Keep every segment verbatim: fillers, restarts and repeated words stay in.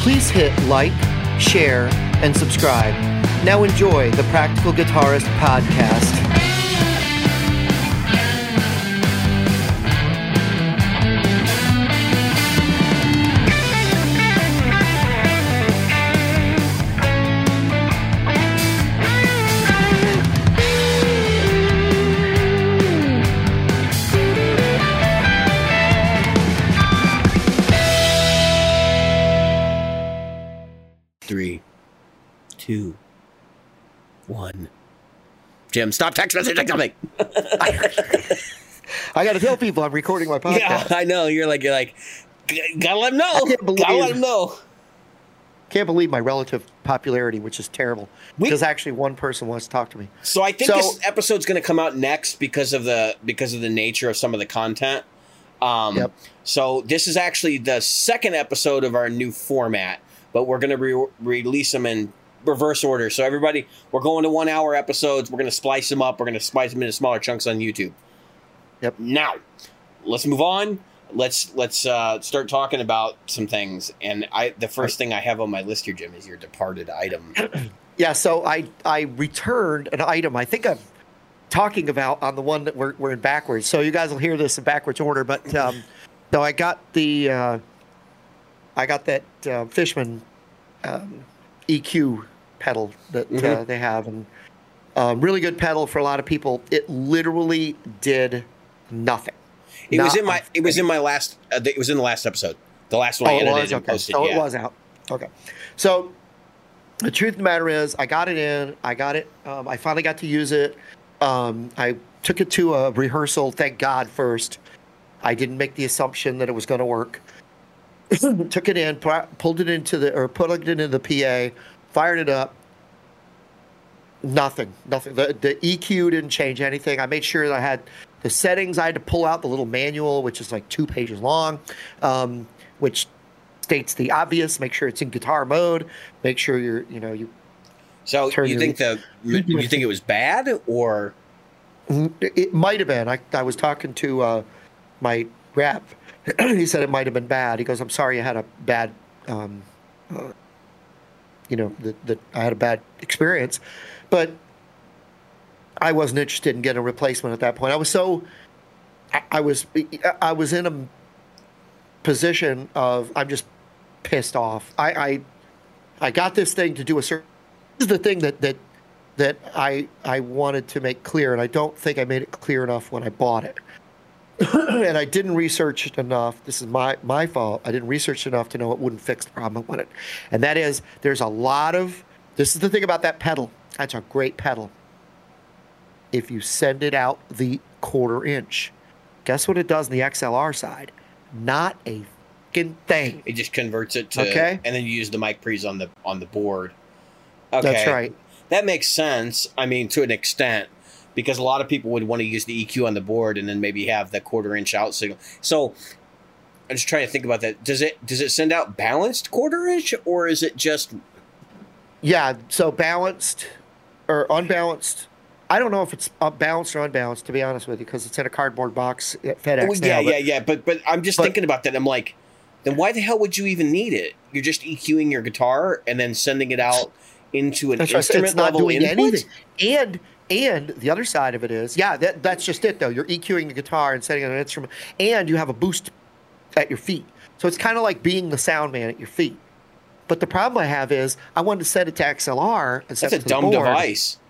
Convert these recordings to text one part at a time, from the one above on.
Please hit like, share, and subscribe. Now enjoy the Practical Guitarist podcast. Two, one. Jim, stop text messaging something. I got to tell people I'm recording my podcast. Yeah, I know. You're like, you're like, gotta let them know. Believe, gotta let them know. Can't believe my relative popularity, which is terrible. Because actually, one person wants to talk to me. So I think so, this episode's going to come out next because of the because of the nature of some of the content. Um, yep. So this is actually the second episode of our new format, but we're going to re- release them in reverse order. So everybody, we're going to one hour episodes. We're going to splice them up. We're going to splice them into smaller chunks on YouTube. Yep. Now, let's move on. Let's let's uh, start talking about some things. And I, the first thing I have on my list here, Jim, is your departed item. Yeah. So I I returned an item. I think I'm talking about on the one that we're we're in backwards. So you guys will hear this in backwards order. But um, no, I got the uh, I got that uh, Fishman um, E Q pedal that mm-hmm. uh, they have, and um, really good pedal for a lot of people. It literally did nothing. It Not was in my. It thing. was in my last. Uh, it was in the last episode. The last one oh, I edited was, and okay. posted. Oh, yeah. It was out. Okay. So the truth of the matter is, I got it in. I got it. Um, I finally got to use it. Um, I took it to a rehearsal. Thank God. First, I didn't make the assumption that it was going to work. Took it in, pulled it into the, or plugged it into the P A, fired it up. Nothing, nothing. The, the E Q didn't change anything. I made sure that I had the settings. I had to pull out the little manual, which is like two pages long, um, which states the obvious. Make sure it's in guitar mode. Make sure you're, you know, you. So you think your, the you think it was bad, or? It might have been. I I was talking to uh, my rep. He said it might have been bad. He goes, "I'm sorry, I had a bad, um, uh, you know, that that I had a bad experience," but I wasn't interested in getting a replacement at that point. I was so, I, I was, I was in a position of I'm just pissed off. I, I, I got this thing to do a certain. This is the thing that that that I I wanted to make clear, and I don't think I made it clear enough when I bought it. And I didn't research it enough. This is my, my fault. I didn't research enough to know it wouldn't fix the problem I wanted. And that is, there's a lot of, this is the thing about that pedal. That's a great pedal. If you send it out the quarter inch, guess what it does in the X L R side? Not a fucking thing. It just converts it to, okay? And then you use the mic pre's on the, on the board. Okay. That's right. That makes sense. I mean, to an extent. Because a lot of people would want to use the E Q on the board and then maybe have the quarter inch out signal. So I'm just trying to think about that. Does it does it send out balanced quarter inch, or is it just? Yeah, so balanced or unbalanced. I don't know if it's balanced or unbalanced, to be honest with you, because it's in a cardboard box at FedEx. Well, yeah, now, but, yeah, yeah. But but I'm just but, thinking about that. I'm like, then why the hell would you even need it? You're just EQing your guitar and then sending it out into an instrument it's level not doing input? Anything. And And the other side of it is, yeah, that, that's just it, though. You're EQing the guitar and setting it on an instrument, and you have a boost at your feet. So it's kind of like being the sound man at your feet. But the problem I have is I wanted to set it to X L R. And set that's it to a dumb the board. Device.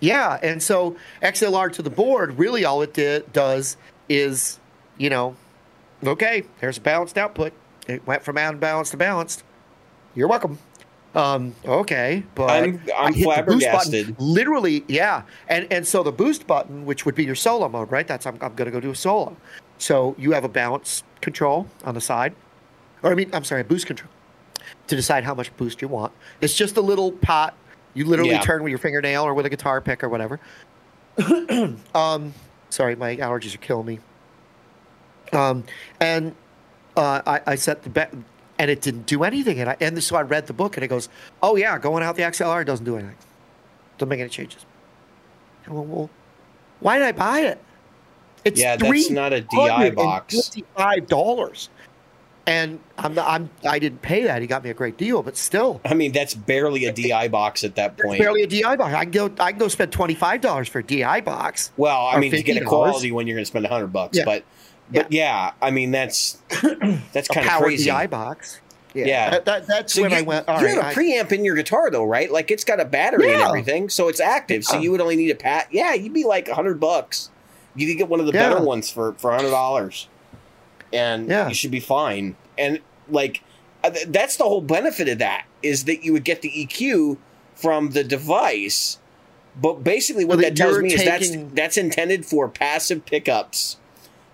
Yeah, and so X L R to the board, really all it did, does is, you know, okay, there's a balanced output. It went from unbalanced to balanced. You're welcome. Um, okay, but I'm, I'm I hit flabbergasted. The boost button, literally, yeah. And and so the boost button, which would be your solo mode, right? That's I'm, I'm going to go do a solo. So you have a balance control on the side, or I mean, I'm sorry, a boost control to decide how much boost you want. It's just a little pot. You literally yeah. turn with your fingernail or with a guitar pick or whatever. um, sorry, my allergies are killing me. Um, and uh, I, I set the. Ba- And it didn't do anything. And, I, and so I read the book, and it goes, oh, yeah, going out the X L R doesn't do anything. Doesn't make any changes. And well, well, why did I buy it? It's yeah, that's not a D I box. fifty-five dollars. And I'm, not, I'm I didn't pay that. He got me a great deal, but still. I mean, that's barely a D I box at that point. It's barely a D I box. I can go. I can go spend twenty five dollars for a D I box. Well, I mean, fifty dollars. To get a quality one, you're going to spend a hundred bucks. Yeah. But, but yeah. yeah, I mean, that's that's kind of crazy. D I box. Yeah, yeah. That, that, that's so when you, I went. All you right, have a I, preamp in your guitar, though, right? Like it's got a battery yeah. and everything, so it's active. So you would only need a pat. Yeah, you'd be like a hundred bucks. You could get one of the yeah. better ones for for a hundred dollars. And yeah. you should be fine. And, like, that's the whole benefit of that, is that you would get the E Q from the device. But basically what so that, that tells me taking... is that's that's intended for passive pickups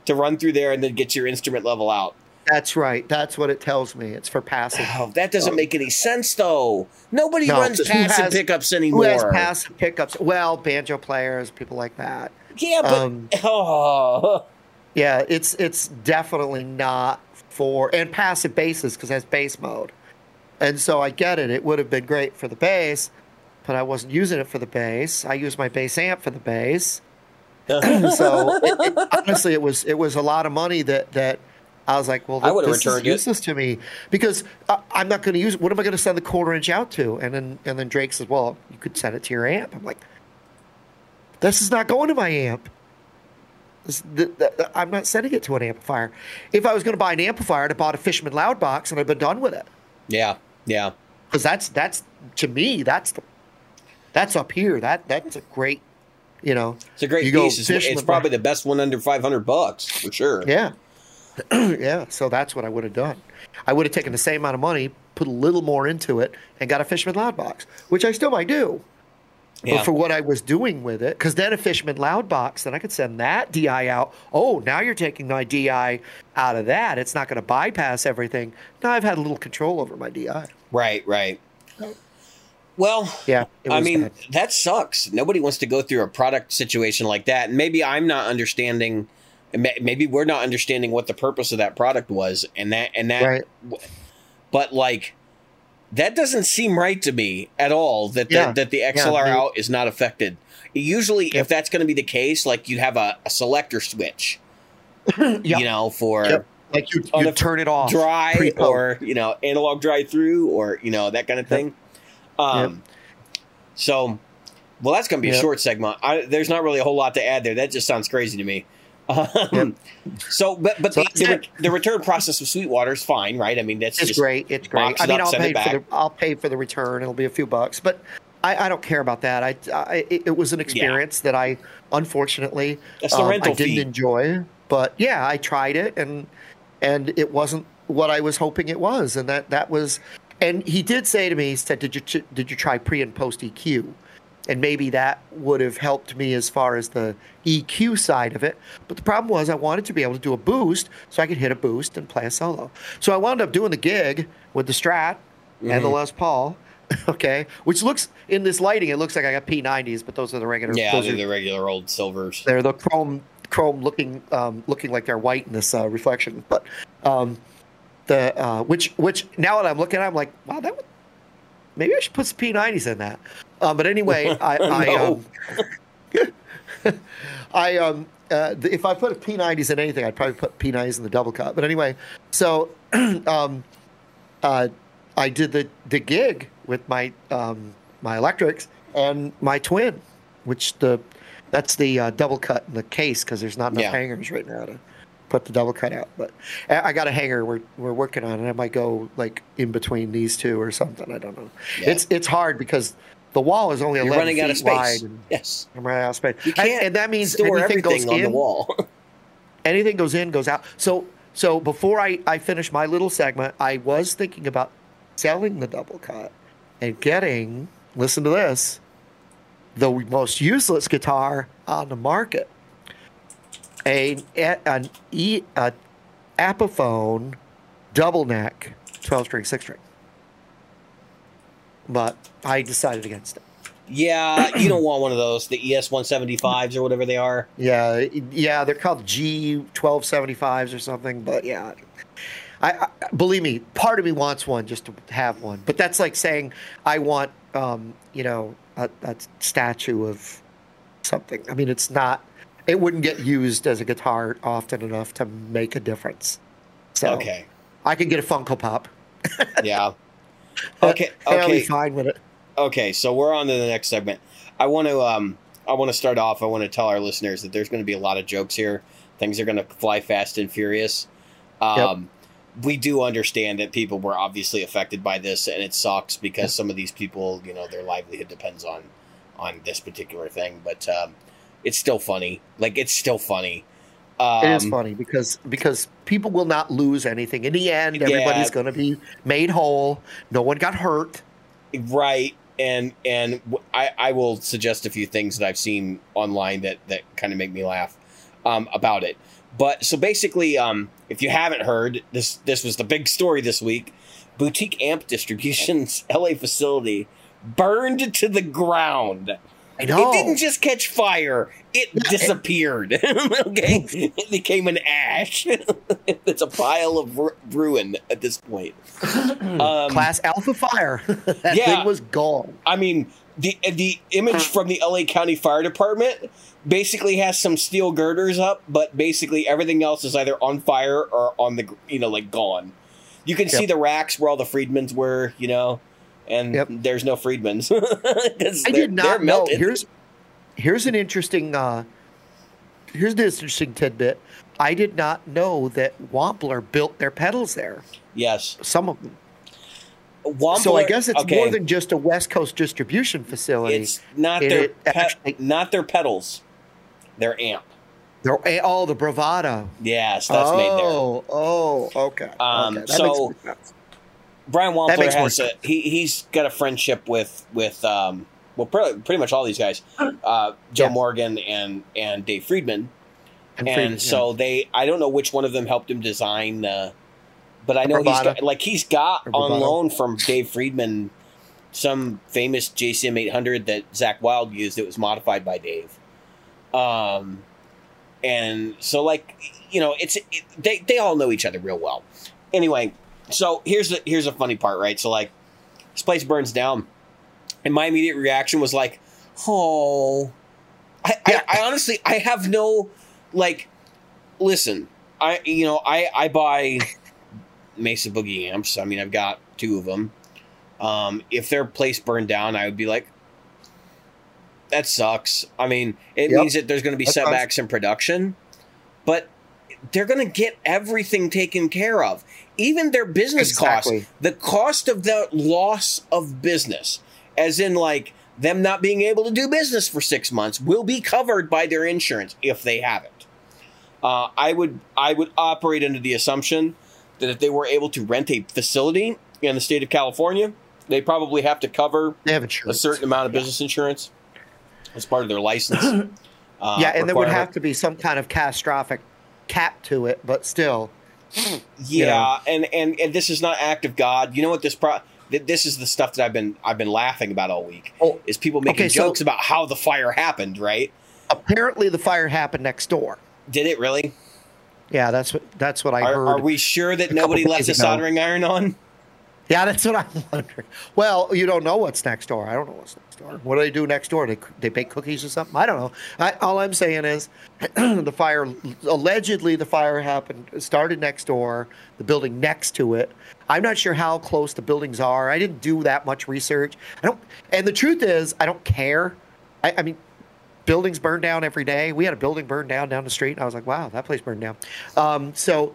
to run through there and then get your instrument level out. That's right. That's what it tells me. It's for passive. Oh, that doesn't make any sense, though. Nobody no, runs passive has, pickups anymore. Who has passive pickups? Well, banjo players, people like that. Yeah, but... Um, oh... Yeah, it's it's definitely not for, and passive basses because it has bass mode. And so I get it. It would have been great for the bass, but I wasn't using it for the bass. I used my bass amp for the bass. so it, it, honestly, it was it was a lot of money that, that I was like, well, th- I would have this returned is useless to me because I, I'm not going to use it. What am I going to send the quarter inch out to? And then and then Drake says, well, you could send it to your amp. I'm like, this is not going to my amp. I'm not sending it to an amplifier. If I was going to buy an amplifier, I'd have bought a Fishman loud box and I'd been done with it. Yeah, yeah. Because that's that's to me that's the, that's up here. That that's a great, you know, it's a great piece. It's, it's probably the best one under five hundred bucks for sure. Yeah, yeah. So that's what I would have done. I would have taken the same amount of money, put a little more into it, and got a Fishman loud box, which I still might do. Yeah. But for what I was doing with it, because then a Fishman loud box, then I could send that D I out. Oh, now you're taking my D I out of that. It's not going to bypass everything. Now I've had a little control over my D I. Right, right. Well, yeah, I mean, bad. That sucks. Nobody wants to go through a product situation like that. And maybe I'm not understanding. Maybe we're not understanding what the purpose of that product was. And that, and that, right. But like. That doesn't seem right to me at all, that the, yeah. that the X L R yeah, out is not affected. Usually, yep. if that's going to be the case, like you'd have a, a selector switch, yep. you know, for yep. like you turn it off dry pre-pump. Or, you know, analog dry through or, you know, that kind of thing. Yep. Um, yep. So, well, that's going to be yep. a short segment. I, there's not really a whole lot to add there. That just sounds crazy to me. Um, yep. So, but but so the, the, re- the return process of Sweetwater is fine, right? I mean, that's it's just great. It's great. I mean, up, I'll pay for the I'll pay for the return. It'll be a few bucks, but I, I don't care about that. I, I it was an experience yeah. that I unfortunately that's the um, rental I didn't fee. enjoy. But yeah, I tried it and and it wasn't what I was hoping it was, and that, that was. And he did say to me, he said, "Did you did you try pre and post E Q?" And maybe that would have helped me as far as the E Q side of it. But the problem was I wanted to be able to do a boost so I could hit a boost and play a solo. So I wound up doing the gig with the Strat mm-hmm. and the Les Paul, okay, which looks, in this lighting, it looks like I got P ninety s, but those are the regular. Yeah, those they're are, the regular old silvers. They're the chrome chrome looking um, looking like they're white in this uh, reflection. But um, the uh, which, which now that I'm looking at it, I'm like, wow, that would, maybe I should put some P ninety s in that. Um, but anyway, I I, um, I um, uh, th- if I put a P ninety s in anything, I'd probably put P ninety s in the double cut. But anyway, so um, uh, I did the, the gig with my um, my electrics and my twin, which the that's the uh, double cut in the case because there's not enough yeah. hangers right now to put the double cut out. But I got a hanger we're we're working on, and I might go like in between these two or something. I don't know. Yeah. It's it's hard because. The wall is only eleven feet out of space. Wide. Yes, I'm running out of space. You can't and, and that means store anything goes on in, the wall. Anything goes in, goes out. So, so before I, I finish my little segment, I was thinking about selling the double cut and getting, listen to this, the most useless guitar on the market, a an e a Epiphone double neck twelve string six string. But I decided against it. Yeah, you don't want one of those, the E S one seventy-fives or whatever they are. Yeah, yeah, they're called G twelve seventy-fives or something. But yeah, I, I believe me, part of me wants one just to have one. But that's like saying I want, um, you know, a, a statue of something. I mean, it's not, it wouldn't get used as a guitar often enough to make a difference. So, okay. I can get a Funko Pop. Yeah. Okay. Okay. Fine with it. Okay, so we're on to the next segment. I want to um, I want to start off. I want to tell our listeners that there's going to be a lot of jokes here. Things are going to fly fast and furious. Um, yep. We do understand that people were obviously affected by this, and it sucks because yep. some of these people, you know, their livelihood depends on on this particular thing. But um, it's still funny. Like it's still funny. Um, it is funny because because people will not lose anything in the end. Everybody's yeah. going to be made whole. No one got hurt. Right. And and I, I will suggest a few things that I've seen online that, that kind of make me laugh um, about it. But so basically, um, if you haven't heard, this this was the big story this week. Boutique Amp Distribution's L A facility burned to the ground. I know. It didn't just catch fire. It yeah, disappeared. It, okay, it became an ash. It's a pile of ru- ruin at this point. Um, Class Alpha fire. That yeah, thing was gone. I mean, the the image from the L A County Fire Department basically has some steel girders up, but basically everything else is either on fire or on the, you know, like gone. You can yep. see the racks where all the Friedmans were, you know. And yep. there's no Friedmans. I did not know. Here's, here's an interesting uh, here's an interesting tidbit. I did not know that Wampler built their pedals there. Yes. Some of them. Wampler, so I guess it's okay. more than just a West Coast distribution facility. It's not, it, their, it actually, pe- not their pedals. Their amp. Their, oh, the Bravado. Yes, that's oh, made there. Oh, okay. Um, okay. That so, makes sense. Brian Wampler has a, he he's got a friendship with with um, well pretty, pretty much all these guys, uh, Joe yeah. Morgan and and Dave Friedman, and, and Friedman, so yeah. they I don't know which one of them helped him design the, but I know he's got, like he's got on loan from Dave Friedman some famous J C M eight hundred that Zach Wild used. It was modified by Dave, um, and so like you know it's it, they they all know each other real well, anyway. So here's the here's a funny part, right? So like, this place burns down, and my immediate reaction was like, "Oh, I, yeah. I, I honestly I have no like, listen, I you know I I buy Mesa Boogie amps. I mean I've got two of them. Um, if their place burned down, I would be like, that sucks. I mean it yep. means that there's going to be That's setbacks nice. in production, but they're going to get everything taken care of." Even their business exactly. costs, the cost of the loss of business, as in like them not being able to do business for six months, will be covered by their insurance if they haven't. Uh, I would I would operate under the assumption that if they were able to rent a facility in the state of California, they probably have to cover they have a certain amount of business yeah. insurance as part of their license. uh, yeah, and there would have to be some kind of catastrophic cap to it, but still. Yeah, yeah. And, and, and this is not act of God. You know what this pro- th- this is the stuff that I've been I've been laughing about all week. Oh, is people making okay, jokes so about how the fire happened, right? Apparently, the fire happened next door. Did it really? Yeah, that's what that's what I are, heard. Are we sure that nobody left a soldering iron on? Yeah, that's what I'm wondering. Well, you don't know what's next door. I don't know what's next door. What do they do next door? They they bake cookies or something? I don't know. I, all I'm saying is the fire, allegedly the fire happened, started next door, the building next to it. I'm not sure how close the buildings are. I didn't do that much research. I don't. And the truth is, I don't care. I, I mean, buildings burn down every day. We had a building burn down down the street, and I was like, wow, that place burned down. Um, so...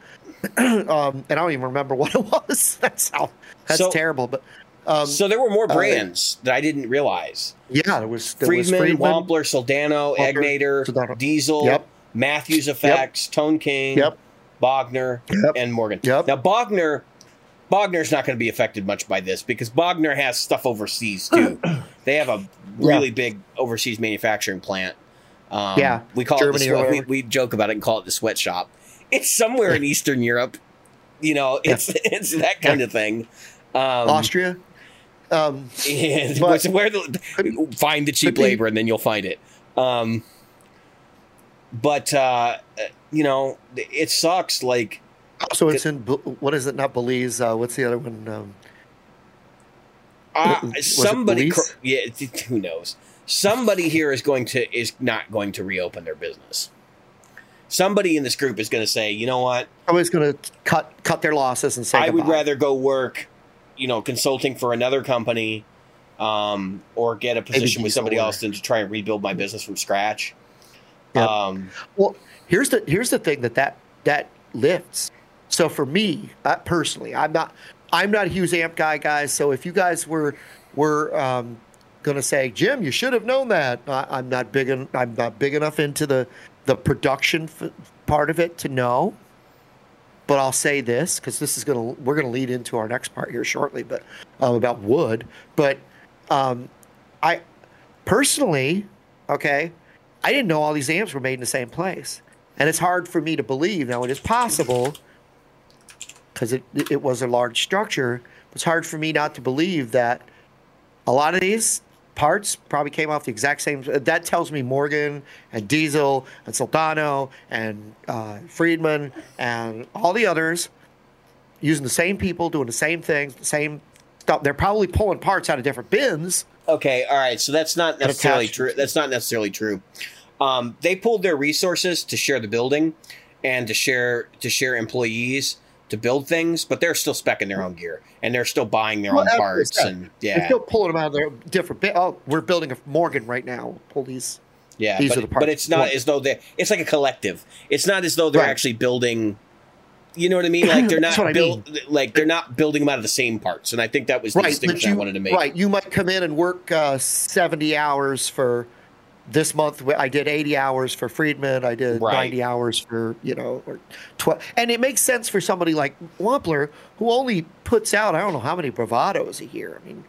um, and I don't even remember what it was. That's how, that's so terrible. But um, so there were more brands uh, that I didn't realize. Yeah, there was there Friedman, was Friedman, Wampler, Soldano, Wampler, Agnator, Soldano. Diesel, yep. Matthews Effects, yep. Tone King, yep. Bogner, yep. and Morgan. Yep. Now Bogner, Bogner's not going to be affected much by this because Bogner has stuff overseas too. They have a really yeah. big overseas manufacturing plant. Um, yeah, we call Germany it the sweat, we, we joke about it and call it the sweatshop. It's somewhere in Eastern Europe, you know. It's yeah. it's that kind yeah. of thing. Um, Austria, um, and but, where the, find the cheap labor, and then you'll find it. Um, but uh, you know, it sucks. Like, so it's the, in what is it? Not Belize. Uh, what's the other one? Um, uh, somebody, cr- yeah, who knows? Somebody here is going to is not going to reopen their business. somebody in this group is going to say, you know what? Somebody's going to cut cut their losses and say, I goodbye. would rather go work, you know, consulting for another company, um, or get a position with somebody else than to try and rebuild my business from scratch. Yep. Um, well, here's the here's the thing that that that lifts. So for me uh, personally, I'm not I'm not a huge amp guy, guys. So if you guys were were um, going to say, Jim, you should have known that, I, I'm not big en- I'm not big enough into the the production f- part of it to know. But I'll say this, because this is going to we're going to lead into our next part here shortly, but um, about wood. But um, I personally, okay, I didn't know all these amps were made in the same place, and it's hard for me to believe. Now it is possible, because it it was a large structure. It's hard for me not to believe that a lot of these parts probably came off the exact same. That tells me Morgan and Diesel and Soldano and uh, Friedman and all the others using the same people, doing the same things, the same stuff. They're probably pulling parts out of different bins. Okay, all right. So that's not necessarily true. That's not necessarily true. Um, they pulled their resources to share the building and to share to share employees to build things, but they're still speccing their own gear and they're still buying their well, own parts. Right. And yeah, they're still pulling them out of their different. Bi- oh, we're building a Morgan right now. Pull these. Yeah, these but, are the parts. But it's not Morgan. as though they. It's like a collective. It's not as though they're right. actually building. You know what I mean? Like they're not build, I mean. like they're not building them out of the same parts. And I think that was the right, distinction you, I wanted to make. Right, you might come in and work uh, seventy hours for. This month, I did eighty hours for Friedman. I did right. ninety hours for, you know, or twelve. And it makes sense for somebody like Wampler, who only puts out, I don't know how many bravados a year. I mean,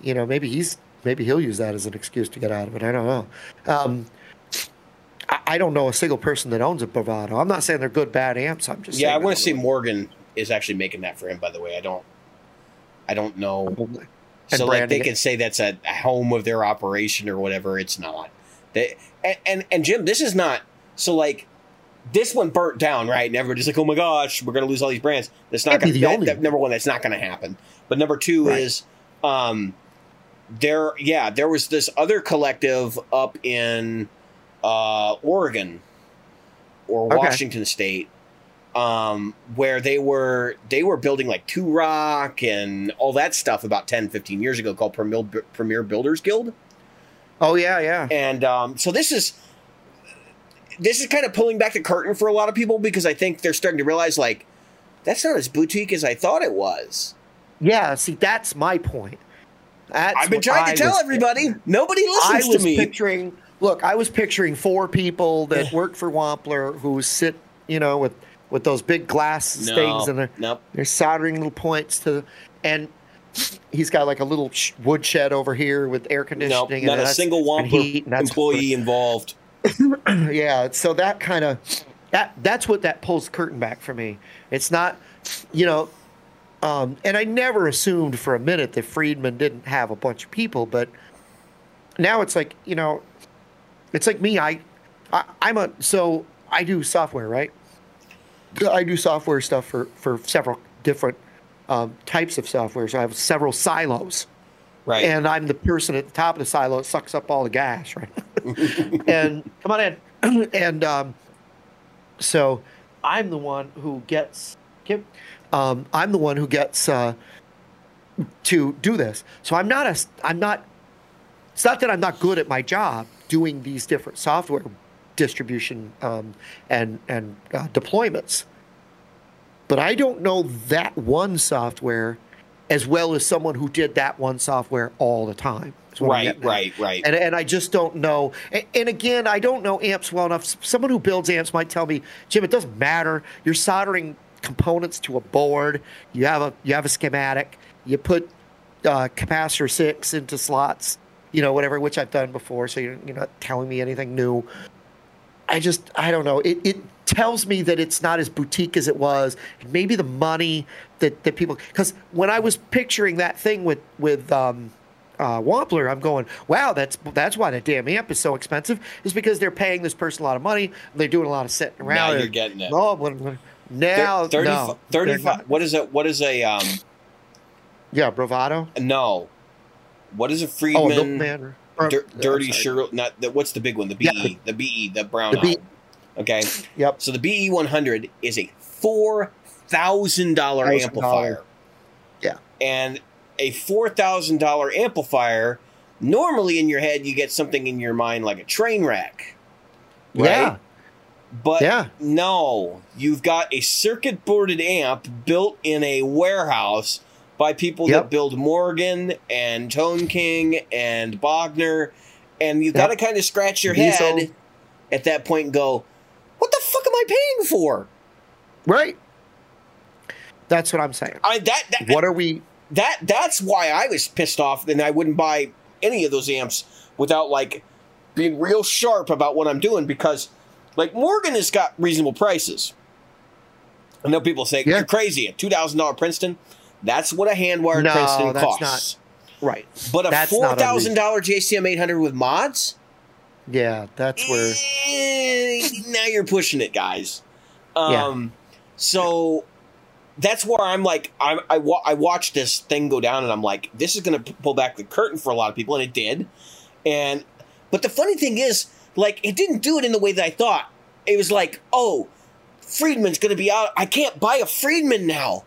you know, maybe he's maybe he'll use that as an excuse to get out of it. I don't know. Um, I, I don't know a single person that owns a bravado. I'm not saying they're good, bad amps. I'm just yeah, saying I want to see really. Morgan is actually making that for him, by the way. I don't, I don't know. And so, like, they it. can say that's a home of their operation or whatever. It's not. They, and, and and Jim, this is not so like this one burnt down, right? And everybody's like, "Oh my gosh, we're going to lose all these brands." That's not going to that, that, number one. That's not going to happen. But number two right. is um, there. Yeah, there was this other collective up in uh, Oregon or okay. Washington State um, where they were they were building like Two Rock and all that stuff about ten, fifteen years ago, called Premier, Premier Builders Guild. Oh, yeah, yeah. And um, so this is this is kind of pulling back the curtain for a lot of people, because I think they're starting to realize, like, that's not as boutique as I thought it was. Yeah, see, that's my point. That's I've been trying I to tell everybody. Thinking. Nobody listens I was to me. Picturing, look, I was picturing four people that work for Wampler who sit, you know, with, with those big glass no, things, and they're, nope. they're soldering little points to – and – he's got like a little wood shed over here with air conditioning. Nope, not and a single Wampler employee involved. Yeah, so that kind of that that's what that pulls the curtain back for me. It's not, you know, um, and I never assumed for a minute that Friedman didn't have a bunch of people, but now it's like, you know, it's like me. I, I I'm a so I do software, right? I do software stuff for for several different. Um, types of software, so I have several silos, right? And I'm the person at the top of the silo that sucks up all the gas, right? and come on in, and um, so I'm the one who gets, um, I'm the one who gets uh, to do this. So I'm not a, I'm not. It's not that I'm not good at my job doing these different software distribution um, and and uh, deployments. But I don't know that one software as well as someone who did that one software all the time. Right, right, right. And and I just don't know. And, and again, I don't know amps well enough. Someone who builds amps might tell me, Jim, it doesn't matter. You're soldering components to a board. You have a you have a schematic. You put uh, capacitor six into slots. You know, whatever, which I've done before. So you're you're not telling me anything new. I just I don't know. It it. tells me that it's not as boutique as it was. Maybe the money that, that people, because when I was picturing that thing with with um, uh, Wampler, I'm going, wow, that's that's why that damn amp is so expensive. Is because they're paying this person a lot of money. And they're doing a lot of sitting around. Now you're and, getting it. Oh, blah, blah, blah. Now thirty, no, thirty-five. What is it? What is a um? Yeah, bravado. No, what is a Friedman? Oh, milkman. Or, dir- dirty oh, Shiro. Not the, what's the big one? The B E. Yeah. The B E. The brown. The Okay. Yep. So the B E one hundred is a four thousand dollars amplifier. Yeah. And a four thousand dollars amplifier, normally in your head, you get something in your mind like a train wreck. Right? Yeah. But yeah. no, you've got a circuit boarded amp built in a warehouse by people yep. that build Morgan and Tone King and Bogner. And you've yep. got to kind of scratch your Diesel. head at that point and go, what the fuck am I paying for? Right. That's what I'm saying. I, that, that, what are we... That That's why I was pissed off and I wouldn't buy any of those amps without like being real sharp about what I'm doing, because like Morgan has got reasonable prices. I know people say, yeah. you're crazy, a two thousand dollars Princeton. That's what a hand-wired no, Princeton that's costs. Not, right. But a four thousand dollars J C M eight hundred with mods? Yeah, that's where... Eh, now you're pushing it, guys. Um, yeah. So that's where I'm like, I, I, wa- I watched this thing go down, and I'm like, this is going to pull back the curtain for a lot of people, and it did. And But the funny thing is, like, it didn't do it in the way that I thought. It was like, oh, Friedman's going to be out. I can't buy a Friedman now.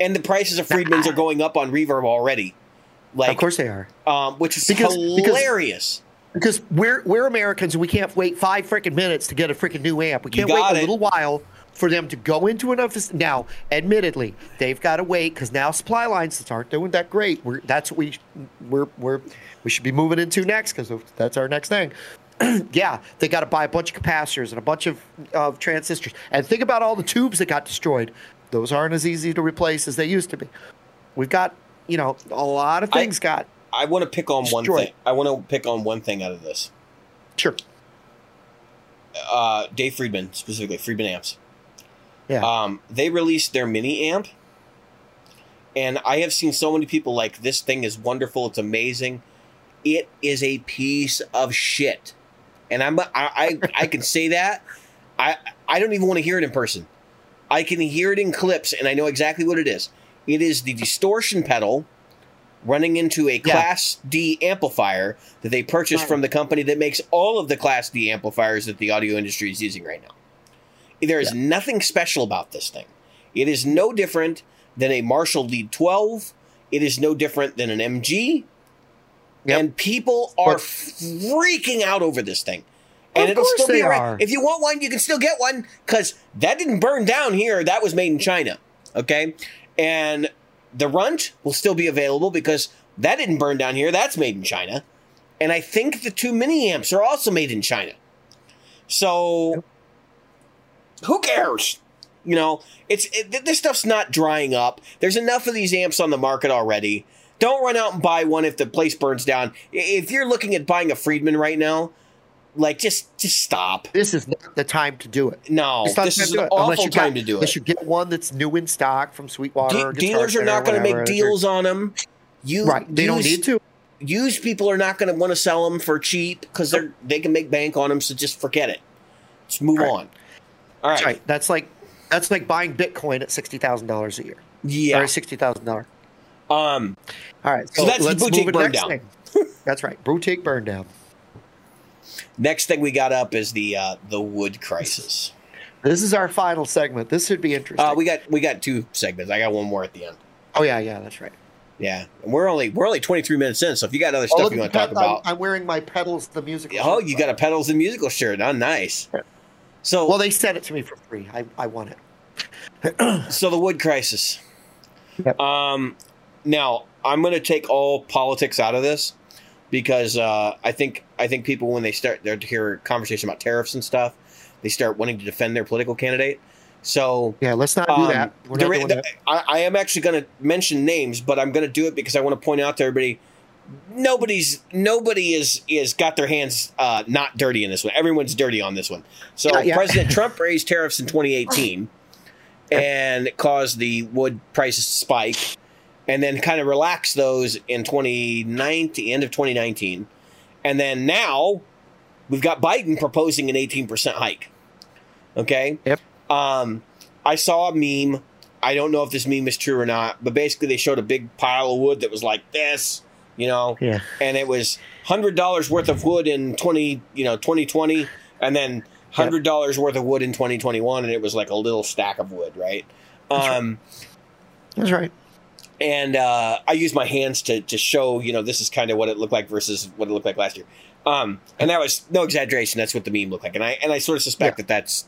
And the prices of Friedman's are going up on Reverb already. Like, of course they are. Um, which is because, hilarious. Because, because we're we're Americans and we can't wait five freaking minutes to get a freaking new amp. We can't wait it. a little while for them to go into an office. Now, admittedly, they've got to wait because now supply lines aren't doing that great. We're, that's what we we're we're we should be moving into next, because that's our next thing. Yeah, they got to buy a bunch of capacitors and a bunch of, of transistors. And think about all the tubes that got destroyed. Those aren't as easy to replace as they used to be. We've got, you know, a lot of things I, got. I want to pick on destroyed. one thing. I want to pick on one thing out of this. Sure. Uh, Dave Friedman, specifically Friedman Amps. Yeah. Um, they released their mini amp, and I have seen so many people like, this thing is wonderful. It's amazing. It is a piece of shit, and I'm I I, I can say that. I I don't even want to hear it in person. I can hear it in clips, and I know exactly what it is. It is the distortion pedal running into a Class yeah. D amplifier that they purchased right. from the company that makes all of the Class D amplifiers that the audio industry is using right now. There is yeah. nothing special about this thing. It is no different than a Marshall lead twelve. It is no different than an M G. Yep. And people are but, freaking out over this thing. And it'll still be around. Are. If you want one, you can still get one, because that didn't burn down here. That was made in China. Okay. And the Runt will still be available because that didn't burn down here. That's made in China. And I think the two mini amps are also made in China. So who cares? You know, it's it, this stuff's not drying up. There's enough of these amps on the market already. Don't run out and buy one if the place burns down. If you're looking at buying a Friedman right now, Like, just just stop. This is not the time to do it. No, this is an awful time to do it. Unless you get one that's new in stock from Sweetwater. De- dealers are not going to make deals on them. You, right. They use, don't need to. Used people are not going to want to sell them for cheap because they they can make bank on them, so just forget it. Just move right. on. All right. right. That's like that's like buying Bitcoin at sixty thousand dollars a year. Yeah. Or sixty thousand dollars. Um, All right. So, so that's the boutique burn down. That's right. Boutique burn down. Next thing we got up is the uh, the wood crisis. This is our final segment. This should be interesting. Uh, we got we got two segments. I got one more at the end. Oh yeah, yeah, that's right. Yeah, and we're only we're only twenty-three minutes in. So if you got other stuff oh, you want to talk about, I'm, I'm wearing my Pedals the Musical. Oh, shirt, you got a Pedals the Musical shirt. Oh, nice. So well, they sent it to me for free. I I want it. So the wood crisis. Yep. Um, now I'm going to take all politics out of this. Because uh, I think I think people, when they start to hear conversation about tariffs and stuff, they start wanting to defend their political candidate. So yeah, let's not um, do that. We're not doing the, that. I, I am actually going to mention names, but I'm going to do it because I want to point out to everybody, nobody's nobody is is got their hands uh, not dirty in this one. Everyone's dirty on this one. So yeah, yeah. President Trump raised tariffs in twenty eighteen, and it caused the wood prices to spike. And then kind of relax those in twenty nineteen, end of twenty nineteen. And then now we've got Biden proposing an eighteen percent hike. Okay? Yep. Um, I saw a meme. I don't know if this meme is true or not, but basically they showed a big pile of wood that was like this, you know? Yeah. And it was one hundred dollars worth of wood in twenty, you know, twenty twenty, and then one hundred dollars yep. worth of wood in twenty twenty-one, and it was like a little stack of wood, right? That's um, right. That's right. And uh, I used my hands to, to show, you know, this is kind of what it looked like versus what it looked like last year. Um, and that was no exaggeration. That's what the meme looked like. And I and I sort of suspect yeah. that that's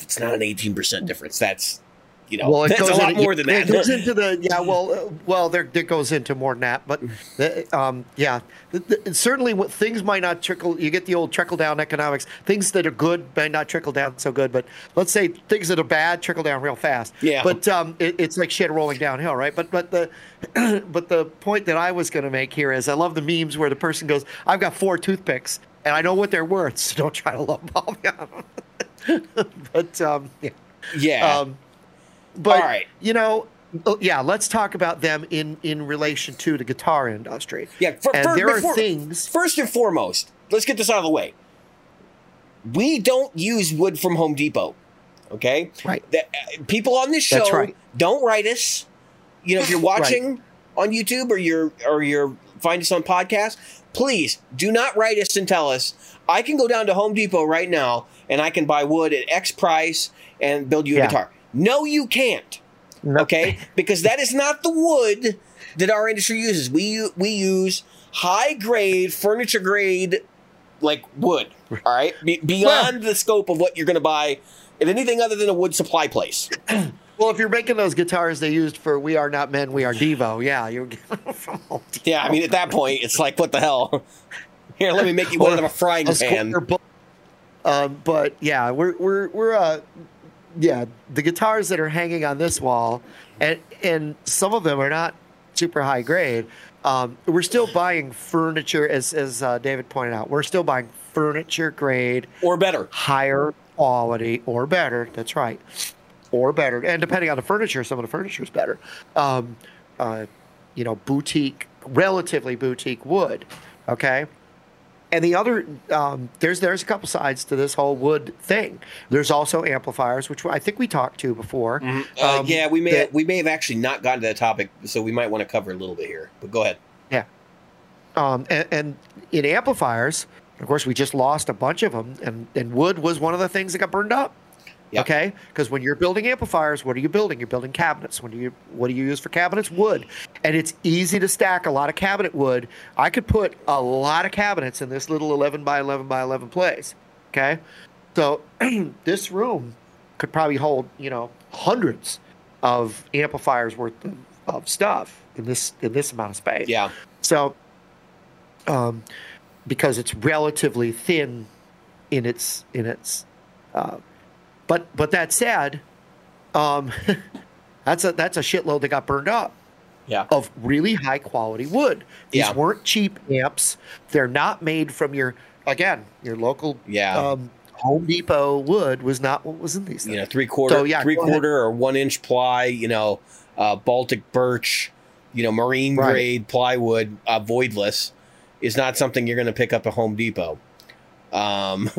it's not an eighteen percent difference. That's, you know, well, that's a lot into, more than that. It goes into the, yeah, well, well, there it goes into more than that. But, the, um, yeah, the, the, certainly what things might not trickle. You get the old trickle down economics. Things that are good might not trickle down so good. But let's say things that are bad trickle down real fast. Yeah. But um, it, it's like shit rolling downhill, right? But but the but the point that I was going to make here is I love the memes where the person goes, "I've got four toothpicks and I know what they're worth, so don't try to lump all of them." But um, yeah. Yeah. Um, But, right. you know, yeah, let's talk about them in, in relation to the guitar industry. Yeah, for, and for, there before, are things. First and foremost, let's get this out of the way. We don't use wood from Home Depot, okay? Right. The, uh, people on this show, right. don't write us. You know, if you're watching right. on YouTube or you're or you're find us on podcast, please do not write us and tell us, I can go down to Home Depot right now and I can buy wood at X price and build you a yeah. guitar. No, you can't. Nope. Okay, because that is not the wood that our industry uses. We we use high grade, furniture grade, like wood. All right, Be- beyond well, the scope of what you're going to buy at anything other than a wood supply place. Well, if you're making those guitars they used for "We Are Not Men, We Are Devo," yeah, you're from Home Depot. Yeah, I mean at that point it's like, what the hell? Here, let me make you one out of a frying a pan. Bu- um, but yeah, we're we're we're. Uh, Yeah, the guitars that are hanging on this wall, and and some of them are not super high grade. Um, we're still buying furniture, as as uh, David pointed out. We're still buying furniture grade or better, higher quality or better. That's right, or better. And depending on the furniture, some of the furniture is better. Um, uh, you know, boutique, relatively boutique wood. Okay. And the other, um, there's there's a couple sides to this whole wood thing. There's also amplifiers, which I think we talked to before. Mm-hmm. Uh, um, yeah, we may that, have, we may have actually not gotten to that topic, so we might want to cover a little bit here. But go ahead. Yeah. Um, and, and in amplifiers, of course, we just lost a bunch of them, and, and wood was one of the things that got burned up. Yep. Okay, because when you're building amplifiers, what are you building? You're building cabinets. When do you what do you use for cabinets? Wood, and it's easy to stack a lot of cabinet wood. I could put a lot of cabinets in this little eleven by eleven by eleven place. Okay, so this room could probably hold, you know, hundreds of amplifiers worth of, of stuff in this in this amount of space. Yeah. So, um, because it's relatively thin in its in its. Uh, But but that said, um, that's a that's a shitload that got burned up, yeah. of really high quality wood. These yeah. weren't cheap amps. They're not made from your again your local yeah. um, Home Depot wood was not what was in these things. You know, three quarter, so, yeah, three quarter or one inch ply. You know, uh, Baltic birch. You know, marine right. grade plywood, uh, voidless, is not something you're going to pick up at Home Depot. Um,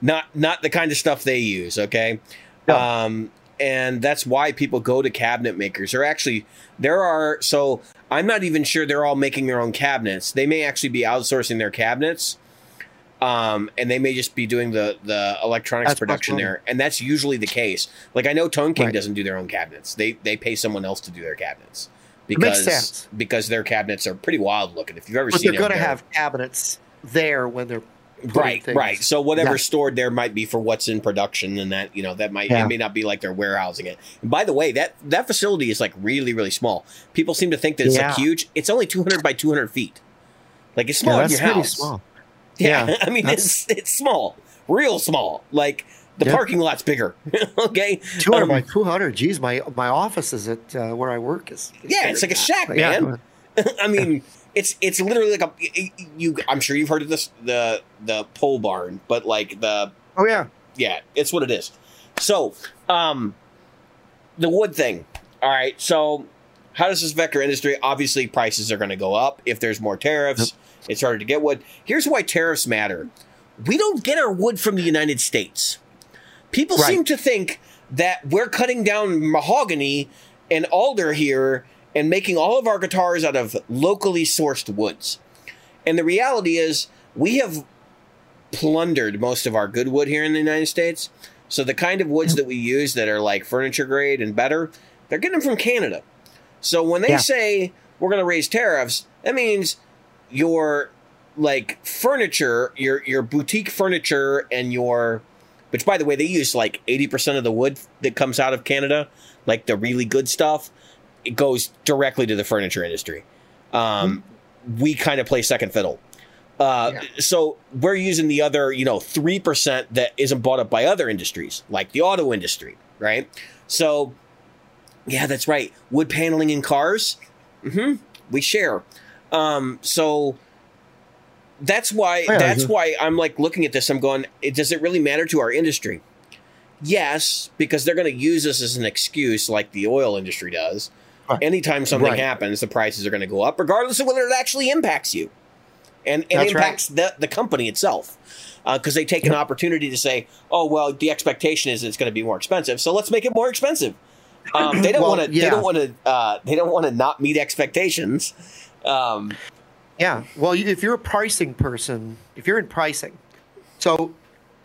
not, not the kind of stuff they use. Okay. No. Um, and that's why people go to cabinet makers, or actually there are, so I'm not even sure they're all making their own cabinets. They may actually be outsourcing their cabinets. Um, and they may just be doing the, the electronics that's production there. And that's usually the case. Like I know Tone King right. doesn't do their own cabinets. They, they pay someone else to do their cabinets because, because their cabinets are pretty wild looking. If you've ever but seen, they're going to have cabinets there when they're, Right, things. right. So whatever's yeah. stored there might be for what's in production, and that, you know, that might yeah. it may not be like they're warehousing it. And by the way, that that facility is like really, really small. People seem to think that it's yeah. like huge. It's only two hundred by two hundred feet. Like it's small yeah, in your house. Really small. Yeah. yeah. I mean, it's it's small, real small. Like the yeah. parking lot's bigger. Okay. two hundred by two hundred. Geez, my my office is at uh, where I work is. is yeah, it's like a shack, that. man. Yeah. I mean. It's it's literally like a you. I'm sure you've heard of this the the pole barn, but like the oh yeah yeah it's what it is. So um, the wood thing. All right. So how does this affect our industry? Obviously, prices are going to go up if there's more tariffs. Yep. It's harder to get wood. Here's why tariffs matter. We don't get our wood from the United States. People right. seem to think that we're cutting down mahogany and alder here and making all of our guitars out of locally sourced woods. And the reality is we have plundered most of our good wood here in the United States. So the kind of woods that we use that are like furniture grade and better, they're getting them from Canada. So when they yeah. say we're going to raise tariffs, that means your like furniture, your your boutique furniture and your, which by the way, they use like eighty percent of the wood that comes out of Canada, like the really good stuff, it goes directly to the furniture industry. Um, mm-hmm. We kind of play second fiddle. Uh, yeah. So we're using the other, you know, three percent that isn't bought up by other industries, like the auto industry, right? So, yeah, that's right. Wood paneling in cars, mm-hmm, we share. Um, so that's why yeah, that's mm-hmm. why I'm like looking at this. I'm going, it, does it really matter to our industry? Yes, because they're going to use this as an excuse, like the oil industry does. Right. Anytime something right. happens, the prices are going to go up, regardless of whether it actually impacts you. And it impacts right. the, the company itself because uh, they take yeah. an opportunity to say, oh, well, the expectation is it's going to be more expensive. So let's make it more expensive. Um, they don't well, want to yeah. they don't want to uh, they don't want to not meet expectations. Um, yeah. Well, if you're a pricing person, if you're in pricing. So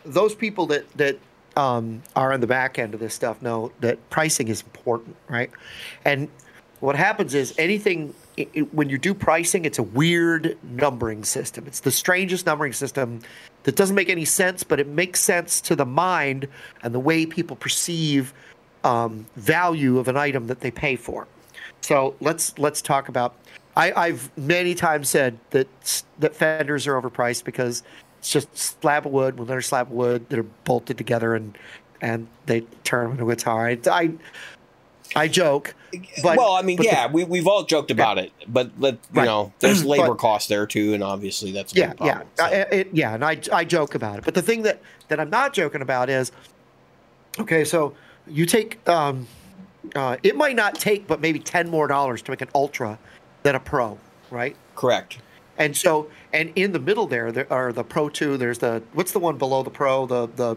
those people that that um, are on the back end of this stuff know that pricing is important. Right. And what happens is anything. It, it, when you do pricing, it's a weird numbering system. It's the strangest numbering system that doesn't make any sense, but it makes sense to the mind and the way people perceive um, value of an item that they pay for. So let's let's talk about. I, I've many times said that that Fenders are overpriced because it's just slab of wood with another slab of wood that are bolted together and and they turn into a guitar. I, I I joke. But, well, I mean, yeah, the, we, we've all joked about yeah. it, but, let, you right. know, there's labor but, costs there, too, and obviously that's a yeah, big problem. Yeah, so. I, it, yeah, and I, I joke about it. But the thing that, that I'm not joking about is, okay, so you take um, – uh, it might not take but maybe ten more dollars to make an Ultra than a Pro, right? Correct. And so – and in the middle there, there are the Pro two. There's the – what's the one below the Pro? The, the,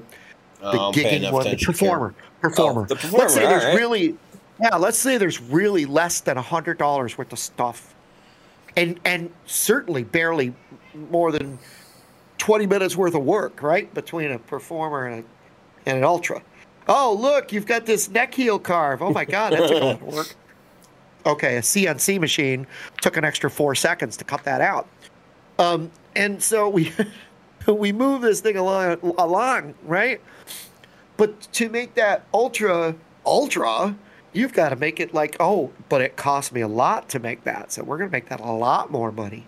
the gigging one, the Performer. Performer. Oh, the Performer, Let's say there's right. really – Yeah, let's say there's really less than one hundred dollars worth of stuff, and and certainly barely more than twenty minutes worth of work, right, between a Performer and, a, and an Ultra. Oh, look, you've got this neck heel carve. Oh, my God, that took a lot of work. Okay, a C N C machine took an extra four seconds to cut that out. Um, and so we we move this thing along, along, right? But to make that Ultra Ultra... You've got to make it like, oh, but it cost me a lot to make that. So we're going to make that a lot more money.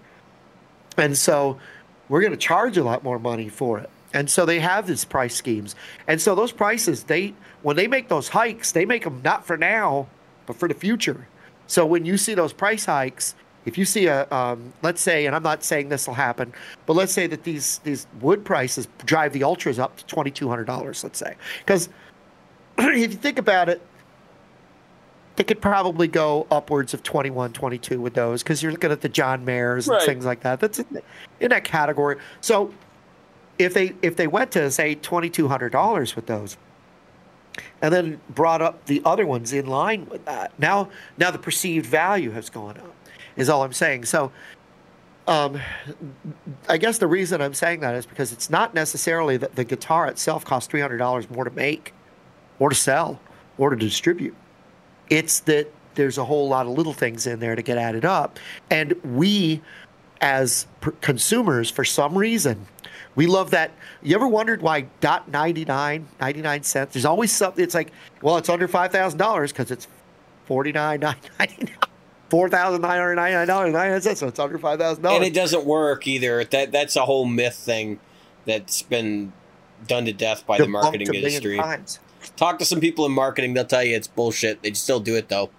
And so we're going to charge a lot more money for it. And so they have these price schemes. And so those prices, they when they make those hikes, they make them not for now, but for the future. So when you see those price hikes, if you see a, um, let's say, and I'm not saying this will happen, but let's say that these, these wood prices drive the Ultras up to twenty-two hundred dollars, let's say. Because if you think about it, they could probably go upwards of twenty-one, twenty-two with those because you're looking at the John Mayers and right. things like that. That's in, the, in that category. So if they if they went to, say, twenty-two hundred dollars with those and then brought up the other ones in line with that, now now the perceived value has gone up is all I'm saying. So um, I guess the reason I'm saying that is because it's not necessarily that the guitar itself costs three hundred dollars more to make or to sell or to distribute. It's that there's a whole lot of little things in there to get added up. And we, as per- consumers, for some reason, we love that. You ever wondered why ninety-nine, ninety-nine cents? There's always something. It's like, well, it's under five thousand dollars because it's forty-nine thousand nine hundred ninety-nine dollars. four thousand nine hundred ninety-nine dollars and ninety-nine cents, so it's under five thousand dollars. And it doesn't work either. That That's a whole myth thing that's been done to death by the, the marketing industry. Times. Talk to some people in marketing; they'll tell you it's bullshit. They still do it, though.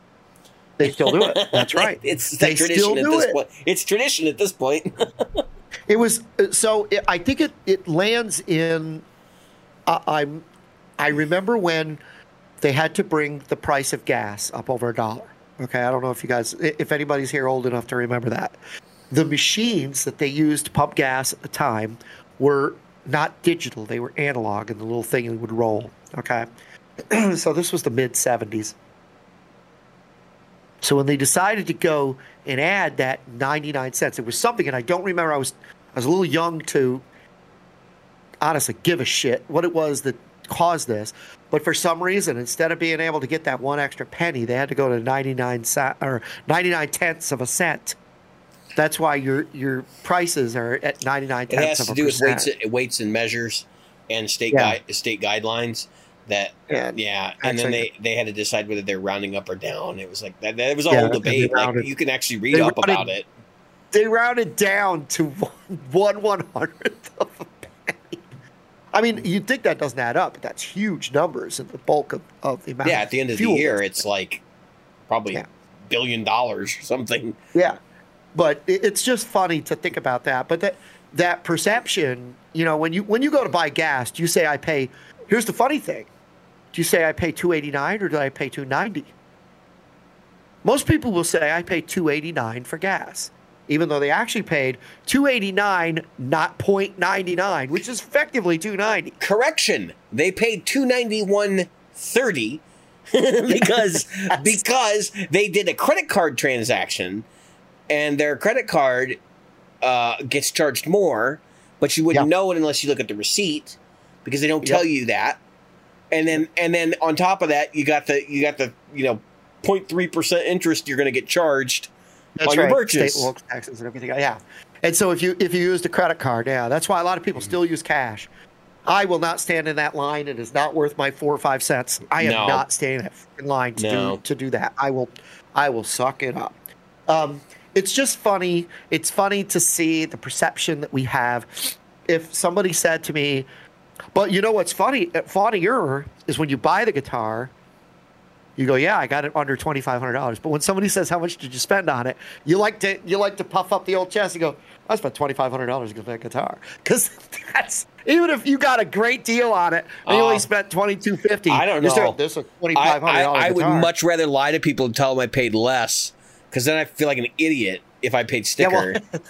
They still do it. That's right. It's the they tradition still do at this it. point. It's tradition at this point. It was so. It, I think it it lands in. Uh, I'm. I remember when they had to bring the price of gas up over a dollar. Okay, I don't know if you guys, if anybody's here old enough to remember that. The machines that they used to pump gas at the time were not digital; they were analog, and the little thing would roll. Okay, so this was the mid seventies. So when they decided to go and add that ninety-nine cents, it was something, and I don't remember. I was I was a little young to honestly give a shit what it was that caused this. But for some reason, instead of being able to get that one extra penny, they had to go to ninety-nine cents of a cent. That's why your your prices are at ninety-nine tenths of a percent. It has to do with weights, weights and measures and state yeah. gui- state guidelines. That and yeah, and then they, they had to decide whether they're rounding up or down. It was like that. That was a yeah, whole debate. Rounded, like, you can actually read up rounded, about it. They rounded down to one one hundredth of a penny. I mean, you'd think that doesn't add up, but that's huge numbers in the bulk of, of the amount. Yeah, at the end of the year, it's like probably yeah. a billion dollars or something. Yeah, but it's just funny to think about that. But that that perception, you know, when you when you go to buy gas, do you say I pay? Here's the funny thing. Do you say I pay two eighty-nine or do I pay two ninety? Most people will say I pay two eighty-nine for gas, even though they actually paid two eighty-nine, not point nine nine, which is effectively two ninety. Correction, they paid two ninety-one thirty because because they did a credit card transaction, and their credit card uh, gets charged more, but you wouldn't yep. know it unless you look at the receipt because they don't tell yep. you that. And then, and then on top of that, you got the you got the you know, zero point three percent interest you're going to get charged that's on right. your purchase. State local taxes and everything. Yeah, and so if you if you use the credit card, yeah, that's why a lot of people mm-hmm. still use cash. I will not stand in that line. It is not worth my four or five cents. I am no. not standing in line to no. do to do that. I will, I will suck it up. Um, it's just funny. It's funny to see the perception that we have. If somebody said to me. But you know what's funny? Funnier is when you buy the guitar, you go, "Yeah, I got it under twenty five hundred dollars." But when somebody says, "How much did you spend on it?" you like to you like to puff up the old chest and go, "I spent twenty five hundred dollars on that guitar," because that's even if you got a great deal on it, and you uh, only spent twenty two fifty. I don't know. This is twenty five hundred dollars. I, I, I would much rather lie to people and tell them I paid less, because then I feel like an idiot if I paid sticker. Yeah, well,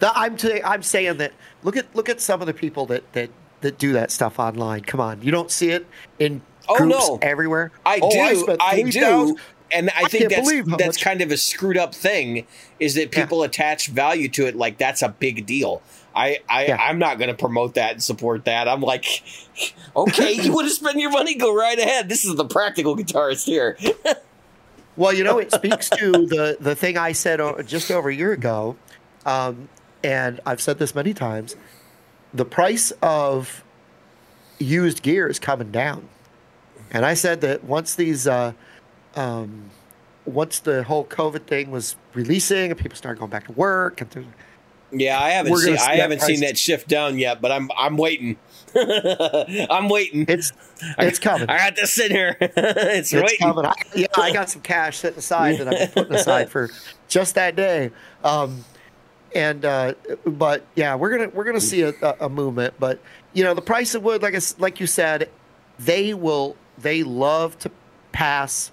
the, I'm t- I'm saying that look at look at some of the people that that. that do that stuff online. Come on. You don't see it in oh, groups no. everywhere. I oh, do. I, spent I do. And I, I think that's that's much. kind of a screwed up thing is that people yeah. attach value to it. Like that's a big deal. I, I, yeah. I'm not going to promote that and support that. I'm like, okay, you want to spend your money? Go right ahead. This is the practical guitarist here. Well, you know, it speaks to the, the thing I said just over a year ago. Um, and I've said this many times. The price of used gear is coming down, and I said that once these, uh, um, once the whole COVID thing was releasing and people started going back to work, and yeah, I haven't seen I haven't seen that shift down yet, but I'm I'm waiting, I'm waiting. It's it's coming. I got this in here. it's it's coming. I, yeah, I got some cash sitting aside that I've been putting aside for just that day. Um, And uh, but yeah, we're gonna we're gonna see a, a movement. But you know, the price of wood, like I, like you said, they will they love to pass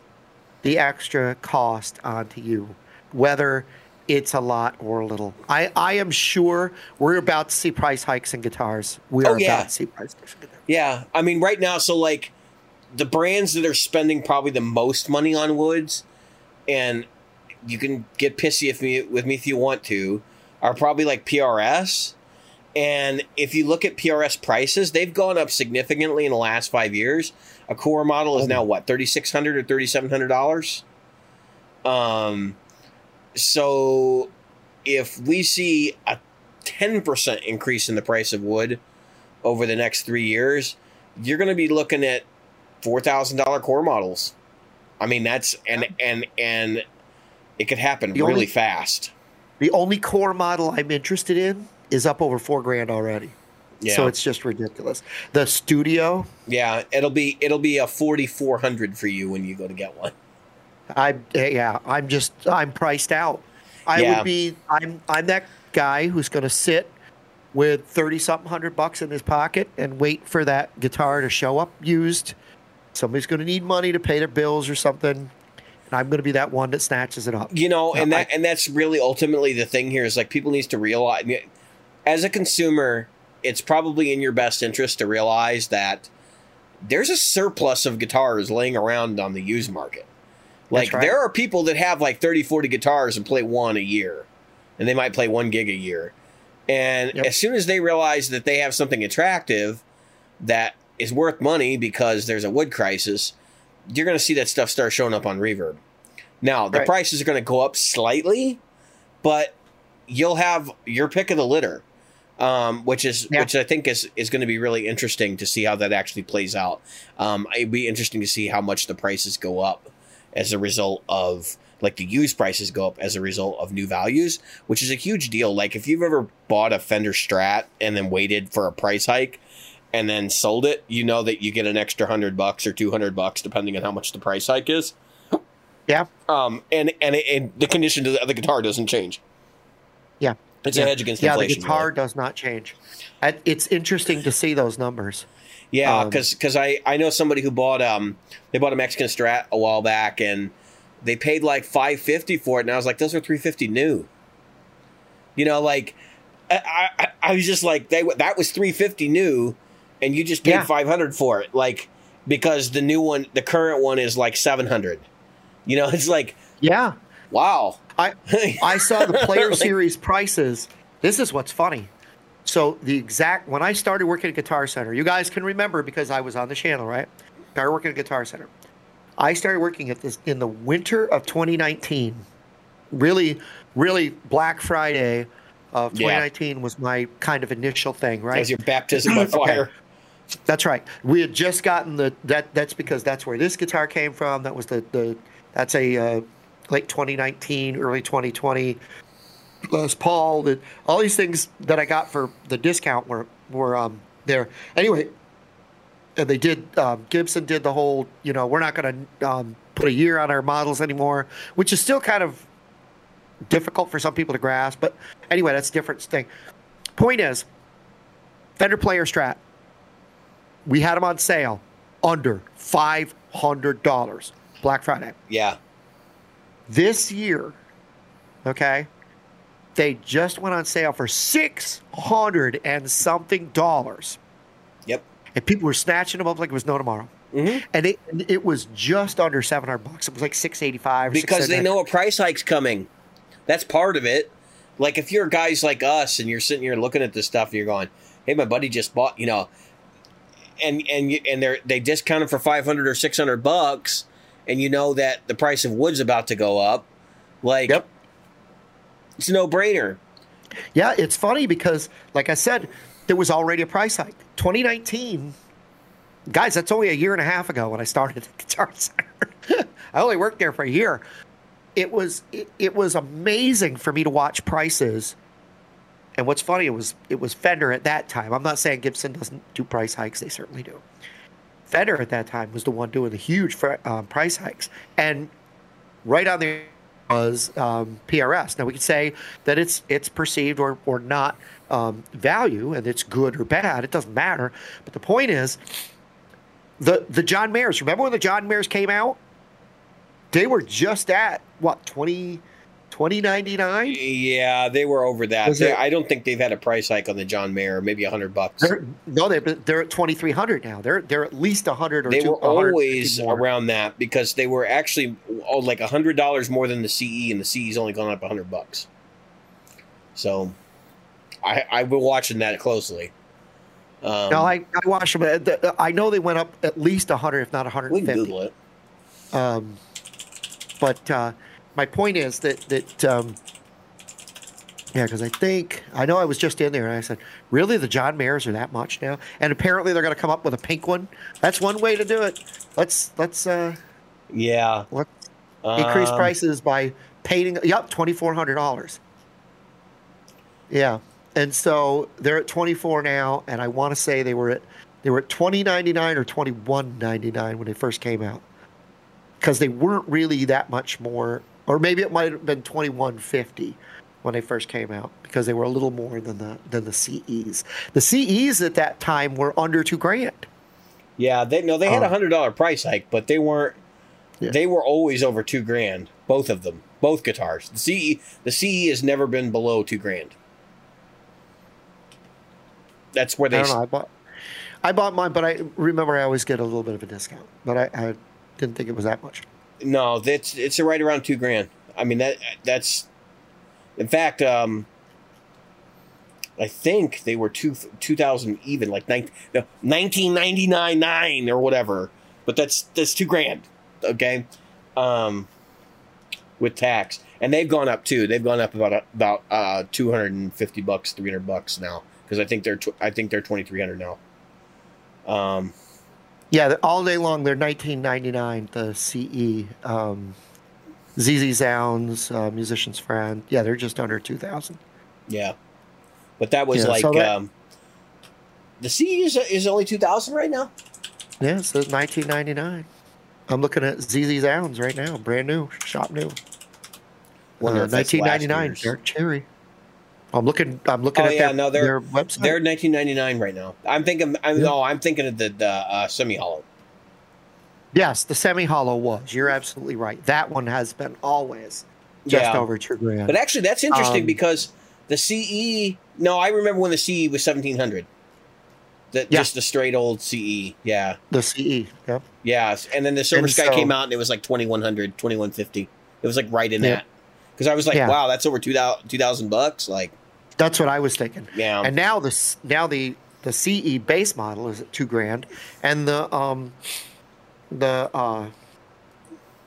the extra cost onto you, whether it's a lot or a little. I, I am sure we're about to see price hikes in guitars. We are oh, yeah. about to see price hikes in guitars. Yeah, I mean right now, so like the brands that are spending probably the most money on woods, and you can get pissy if me with me if you want to. Are probably like P R S, and if you look at P R S prices, they've gone up significantly in the last five years. A core model is now what thirty-six hundred dollars or thirty-seven hundred dollars. Um, so if we see a ten percent increase in the price of wood over the next three years, you're going to be looking at four thousand dollars core models. I mean that's and and and it could happen the really only- fast. The only core model I'm interested in is up over four grand already. Yeah. So it's just ridiculous. The studio. Yeah, it'll be it'll be a forty-four hundred for you when you go to get one. I yeah, I'm just I'm priced out. I yeah. would be I'm I'm that guy who's going to sit with thirty something hundred bucks in his pocket and wait for that guitar to show up used. Somebody's going to need money to pay their bills or something. I'm going to be that one that snatches it up. You know, and that and that's really ultimately the thing here is like people need to realize as a consumer, it's probably in your best interest to realize that there's a surplus of guitars laying around on the used market. Like right. there are people that have like thirty, forty guitars and play one a year, and they might play one gig a year. And yep. as soon as they realize that they have something attractive that is worth money because there's a wood crisis, you're going to see that stuff start showing up on Reverb. Now, the right. prices are going to go up slightly, but you'll have your pick of the litter, um, which is yeah. which I think is, is going to be really interesting to see how that actually plays out. Um, it'd be interesting to see how much the prices go up as a result of... like the used prices go up as a result of new values, which is a huge deal. Like if you've ever bought a Fender Strat and then waited for a price hike and then sold it, you know that you get an extra hundred bucks or two hundred bucks, depending on how much the price hike is. Yeah. Um, and, and, it, and the condition of the guitar doesn't change. Yeah. It's yeah. a hedge against yeah, inflation. Yeah, the guitar right? does not change. It's interesting to see those numbers. Yeah. Um, cause, cause I, I know somebody who bought, um, they bought a Mexican Strat a while back, and they paid like five hundred fifty dollars for it, and I was like, those are three hundred fifty dollars new. You know, like, I, I, I was just like, they that was three hundred fifty dollars new, and you just paid yeah. five hundred dollars for it. Like, because the new one, the current one is like seven hundred dollars. You know, it's like, yeah, wow. I, I saw the Player like, Series prices. This is what's funny. So the exact, when I started working at Guitar Center, you guys can remember because I was on the channel, right? Started working at Guitar Center. I started working at this in the winter of twenty nineteen. Really, really Black Friday of twenty nineteen yeah. was my kind of initial thing, right? That was your baptism by fire. Okay. That's right. We had just gotten the that. That's because that's where this guitar came from. That was the the. That's a uh, late twenty nineteen, early twenty twenty. Les Paul. The, all these things that I got for the discount were were um, there anyway. And they did, um, Gibson did the whole, you know, we're not going to um, put a year on our models anymore, which is still kind of difficult for some people to grasp. But anyway, that's a different thing. Point is, Fender Player Strat, we had them on sale under five hundred dollars Black Friday. Yeah. This year, okay, they just went on sale for six hundred and something dollars. Yep. And people were snatching them up like it was no tomorrow. Mm-hmm. And it it was just under seven hundred bucks. It was like six eighty-five. Because they know a price hike's coming. That's part of it. Like if you're guys like us and you're sitting here looking at this stuff and you're going, hey, my buddy just bought, you know, and and and they they discounted for five hundred or six hundred bucks, and you know that the price of wood's about to go up. Like, yep. It's a no-brainer. Yeah, it's funny because, like I said, there was already a price hike. twenty nineteen, guys, that's only a year and a half ago when I started at Guitar Center. I only worked there for a year. It was it, it was amazing for me to watch prices. And what's funny, it was it was Fender at that time. I'm not saying Gibson doesn't do price hikes. They certainly do. Fender at that time was the one doing the huge fr- um, price hikes. And right on there was um, P R S. Now, we could say that it's it's perceived or, or not Um, value, and it's good or bad, it doesn't matter. But the point is, the the John Mayers, remember when the John Mayers came out? They were just at, what, twenty ninety-nine? Yeah, they were over that. They, it, I don't think they've had a price hike on the John Mayer, maybe one hundred bucks. They're, no, they're, they're at twenty-three hundred now. They're they're at least one hundred or they two hundred. They were always around that because they were actually oh, like one hundred dollars more than the C E, and the C E's only gone up one hundred bucks. So... I, I've been watching that closely. Um, no, I, I watched them. I know they went up at least one hundred, if not one hundred fifty. We can Google it. Um, but uh, my point is that, that um, yeah, because I think, I know I was just in there and I said, really, the John Mayers are that much now? And apparently they're going to come up with a pink one. That's one way to do it. Let's, let's, uh, yeah, let's um, increase prices by painting, yep, twenty-four hundred dollars. Yeah. And so they're at twenty-four now, and I want to say they were at they were at twenty ninety-nine or twenty-one ninety-nine when they first came out, because they weren't really that much more, or maybe it might have been twenty-one fifty when they first came out because they were a little more than the than the C Es. The C Es at that time were under two grand. Yeah, they no, they had a hundred dollar price hike, but they weren't. Yeah. They were always over two grand, both of them, both guitars. The C E the C E has never been below two grand. That's where they. I don't know. I bought, I bought mine, but I remember I always get a little bit of a discount. But I, I didn't think it was that much. No, that's it's right around two grand. I mean that that's, in fact, um, I think they were two two thousand even, like nineteen no, nineteen ninety nine nine or whatever. But that's that's two grand, okay, um, with tax. And they've gone up too. They've gone up about about uh, two hundred and fifty bucks, three hundred bucks now, because I think they're tw- I think they're twenty three hundred now. Um, yeah, all day long they're nineteen ninety nine. The C E, um, Z Z Zounds, uh, Musician's Friend. Yeah, they're just under two thousand. Yeah, but that was yeah, like so that, um, the C E is is only two thousand right now. Yeah, so nineteen ninety nine. I'm looking at Z Z Zounds right now, brand new, shop new. Uh, nineteen ninety-nine, Dark Cherry. I'm looking. I'm looking oh, at yeah, their, no, they're, their website. They're nineteen ninety-nine right now. I'm thinking. I'm, yeah. No, I'm thinking of the, the uh, semi-hollow. Yes, the semi-hollow was. You're absolutely right. That one has been always just yeah. over two grand. But actually, that's interesting um, because the C E. No, I remember when the C E was seventeen hundred. The, yeah. Just the straight old C E. Yeah. The C E. Yeah. Yeah, and then the Silver and Sky so, came out, and it was like twenty-one hundred, twenty-one fifty. It was like right in yeah. that. Because I was like, yeah. wow, that's over two thousand bucks. Like, that's what I was thinking. Yeah. And now the now the, the C E base model is at two grand, and the um the uh,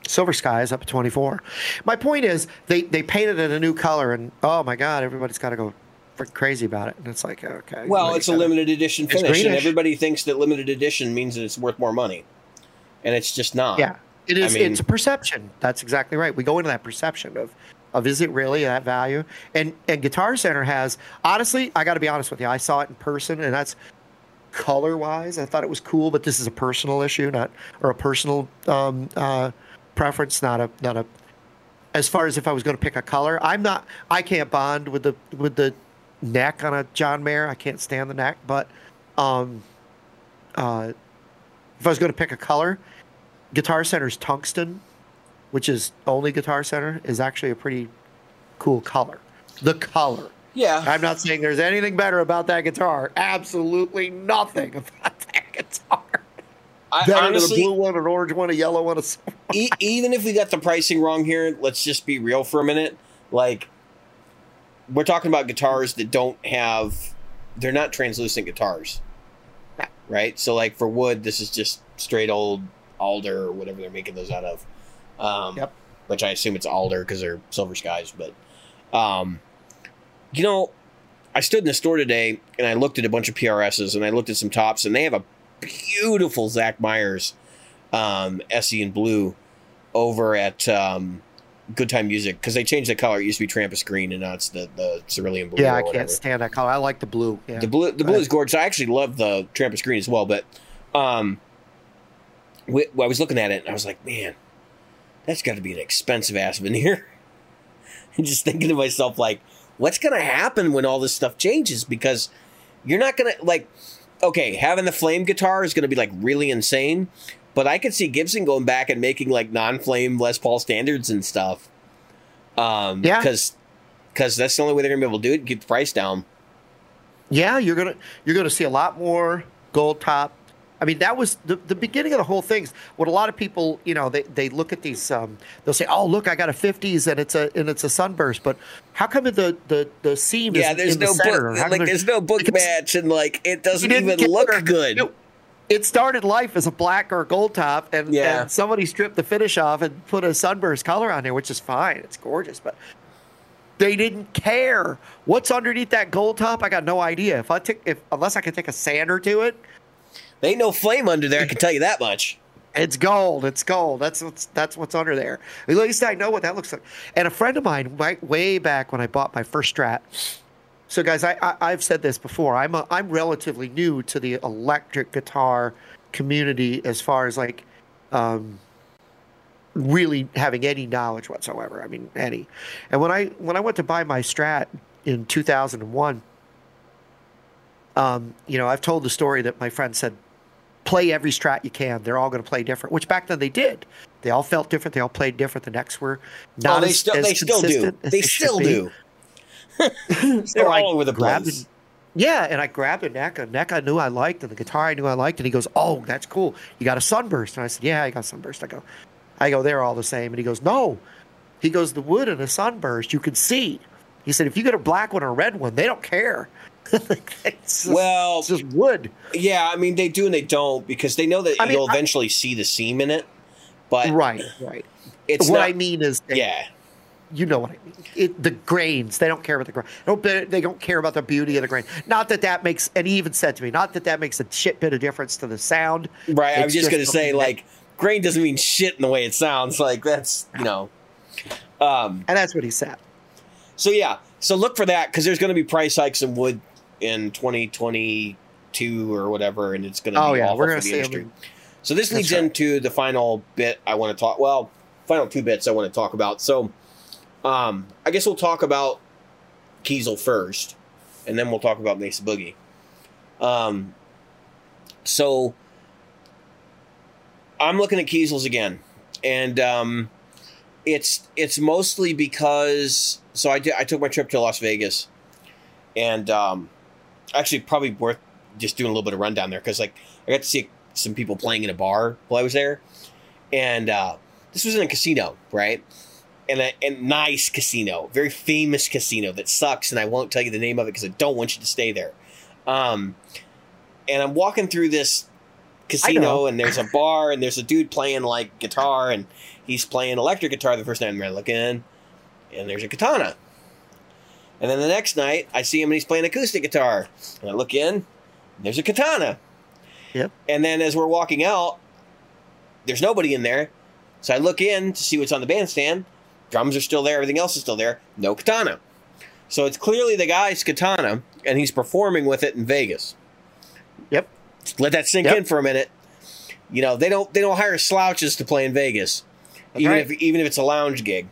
Silver Sky is up at twenty four. My point is they, they painted it a new color, and oh my god, everybody's got to go crazy about it. And it's like, okay. Well, it's a limited edition finish, and everybody thinks that limited edition means that it's worth more money, and it's just not. Yeah. It is. I mean, it's a perception. That's exactly right. We go into that perception of. Of is it really that value? And and Guitar Center has, honestly, I got to be honest with you. I saw it in person, and that's color-wise. I thought it was cool, but this is a personal issue, not or a personal um, uh, preference, not a not a. As far as if I was going to pick a color, I'm not. I can't bond with the with the neck on a John Mayer. I can't stand the neck. But um, uh, if I was going to pick a color, Guitar Center's tungsten, which is only Guitar Center, is actually a pretty cool color. The color. Yeah. I'm not saying there's anything better about that guitar. Absolutely nothing about that guitar. I, better honestly, than a blue one, an orange one, a yellow one, a silver one. E- even if we got the pricing wrong here, let's just be real for a minute. Like, we're talking about guitars that don't have, they're not translucent guitars. Right? So, like, for wood, this is just straight old alder or whatever they're making those out of. Um, yep. Which I assume it's alder because they're Silver Skies. But, um, you know, I stood in the store today and I looked at a bunch of P R S's and I looked at some tops, and they have a beautiful Zach Myers um, S E in blue over at um, Good Time Music because they changed the color. It used to be Trampas green, and now it's the, the cerulean blue. Yeah, I can't stand that color. I like the blue. Yeah. The blue, the blue is gorgeous. I actually love the Trampas green as well. But um, we, I was looking at it and I was like, man, that's got to be an expensive ass veneer. And just thinking to myself, like, what's going to happen when all this stuff changes? Because you're not going to, like, okay, having the flame guitar is going to be, like, really insane. But I could see Gibson going back and making, like, non-flame Les Paul standards and stuff. Um, yeah. Because because that's the only way they're going to be able to do it, get the price down. Yeah, you're going to you're going to see a lot more gold top. I mean, that was the, the beginning of the whole thing. What a lot of people, you know, they, they look at these, um, they'll say, "Oh, look, I got a fifties and it's a and it's a sunburst." But how come the the, the seam yeah, is there's in no the center? Book, like, there's, there's no book like match, and like it doesn't even look it, good. It, it started life as a black or a gold top, and, yeah. and somebody stripped the finish off and put a sunburst color on there, which is fine. It's gorgeous, but they didn't care what's underneath that gold top. I got no idea. If I take, if unless I could take a sander to it. There ain't no flame under there, I can tell you that much. It's gold. It's gold. That's what's that's what's under there. At least I know what that looks like. And a friend of mine, right, way back when I bought my first Strat. So, guys, I, I, I've said this before. I'm a, I'm relatively new to the electric guitar community as far as, like, um, really having any knowledge whatsoever. I mean, any. And when I when I went to buy my Strat in two thousand one, um, you know, I've told the story that my friend said, play every Strat you can. They're all going to play different, which back then they did. They all felt different. They all played different. The necks were not oh, they as, still, as they consistent. Still do. They still do. so They're all over the place. Yeah, and I grabbed a neck, a neck I knew I liked, and the guitar I knew I liked. And he goes, "Oh, that's cool. You got a sunburst?" And I said, "Yeah, I got sunburst." I go, "I go, they're all the same." And he goes, "No." He goes, "The wood and a sunburst, you can see." He said, "If you get a black one or a red one, they don't care." It's just, well, it's just wood. Yeah, I mean, they do and they don't, because they know that I mean, you'll I, eventually see the seam in it. But right, right. It's what not, I mean is, they, yeah, you know what I mean. It, the grains, they don't care about the grain. Don't they don't care about the beauty of the grain. Not that that makes, and he even said to me, not that that makes a shit bit of difference to the sound. Right. I was just, just gonna say, like, grain doesn't mean shit in the way it sounds. Like, that's, you know, um, and that's what he said. So yeah, so look for that, because there's going to be price hikes in wood in twenty twenty-two or whatever, and it's going to oh, be yeah. awful We're gonna for the industry. Them. So this leads right. into the final bit I want to talk. Well, final two bits I want to talk about. So um, I guess we'll talk about Kiesel first, and then we'll talk about Mesa Boogie. Um, so I'm looking at Kiesels again, and um, it's it's mostly because so I did, I took my trip to Las Vegas. And um, actually, probably worth just doing a little bit of rundown there, because like I got to see some people playing in a bar while I was there, and uh, this was in a casino, right? And a, a nice casino, very famous casino that sucks, and I won't tell you the name of it because I don't want you to stay there. Um, and I'm walking through this casino, and there's a bar, and there's a dude playing like guitar, and he's playing electric guitar the first night I'm looking, and there's a Katana. And then the next night, I see him and he's playing acoustic guitar. And I look in, and there's a Katana. Yep. And then as we're walking out, there's nobody in there. So I look in to see what's on the bandstand. Drums are still there. Everything else is still there. No Katana. So it's clearly the guy's Katana, and he's performing with it in Vegas. Yep. Just let that sink yep. in for a minute. You know, they don't they don't hire slouches to play in Vegas, That's even right. if even if it's a lounge gig.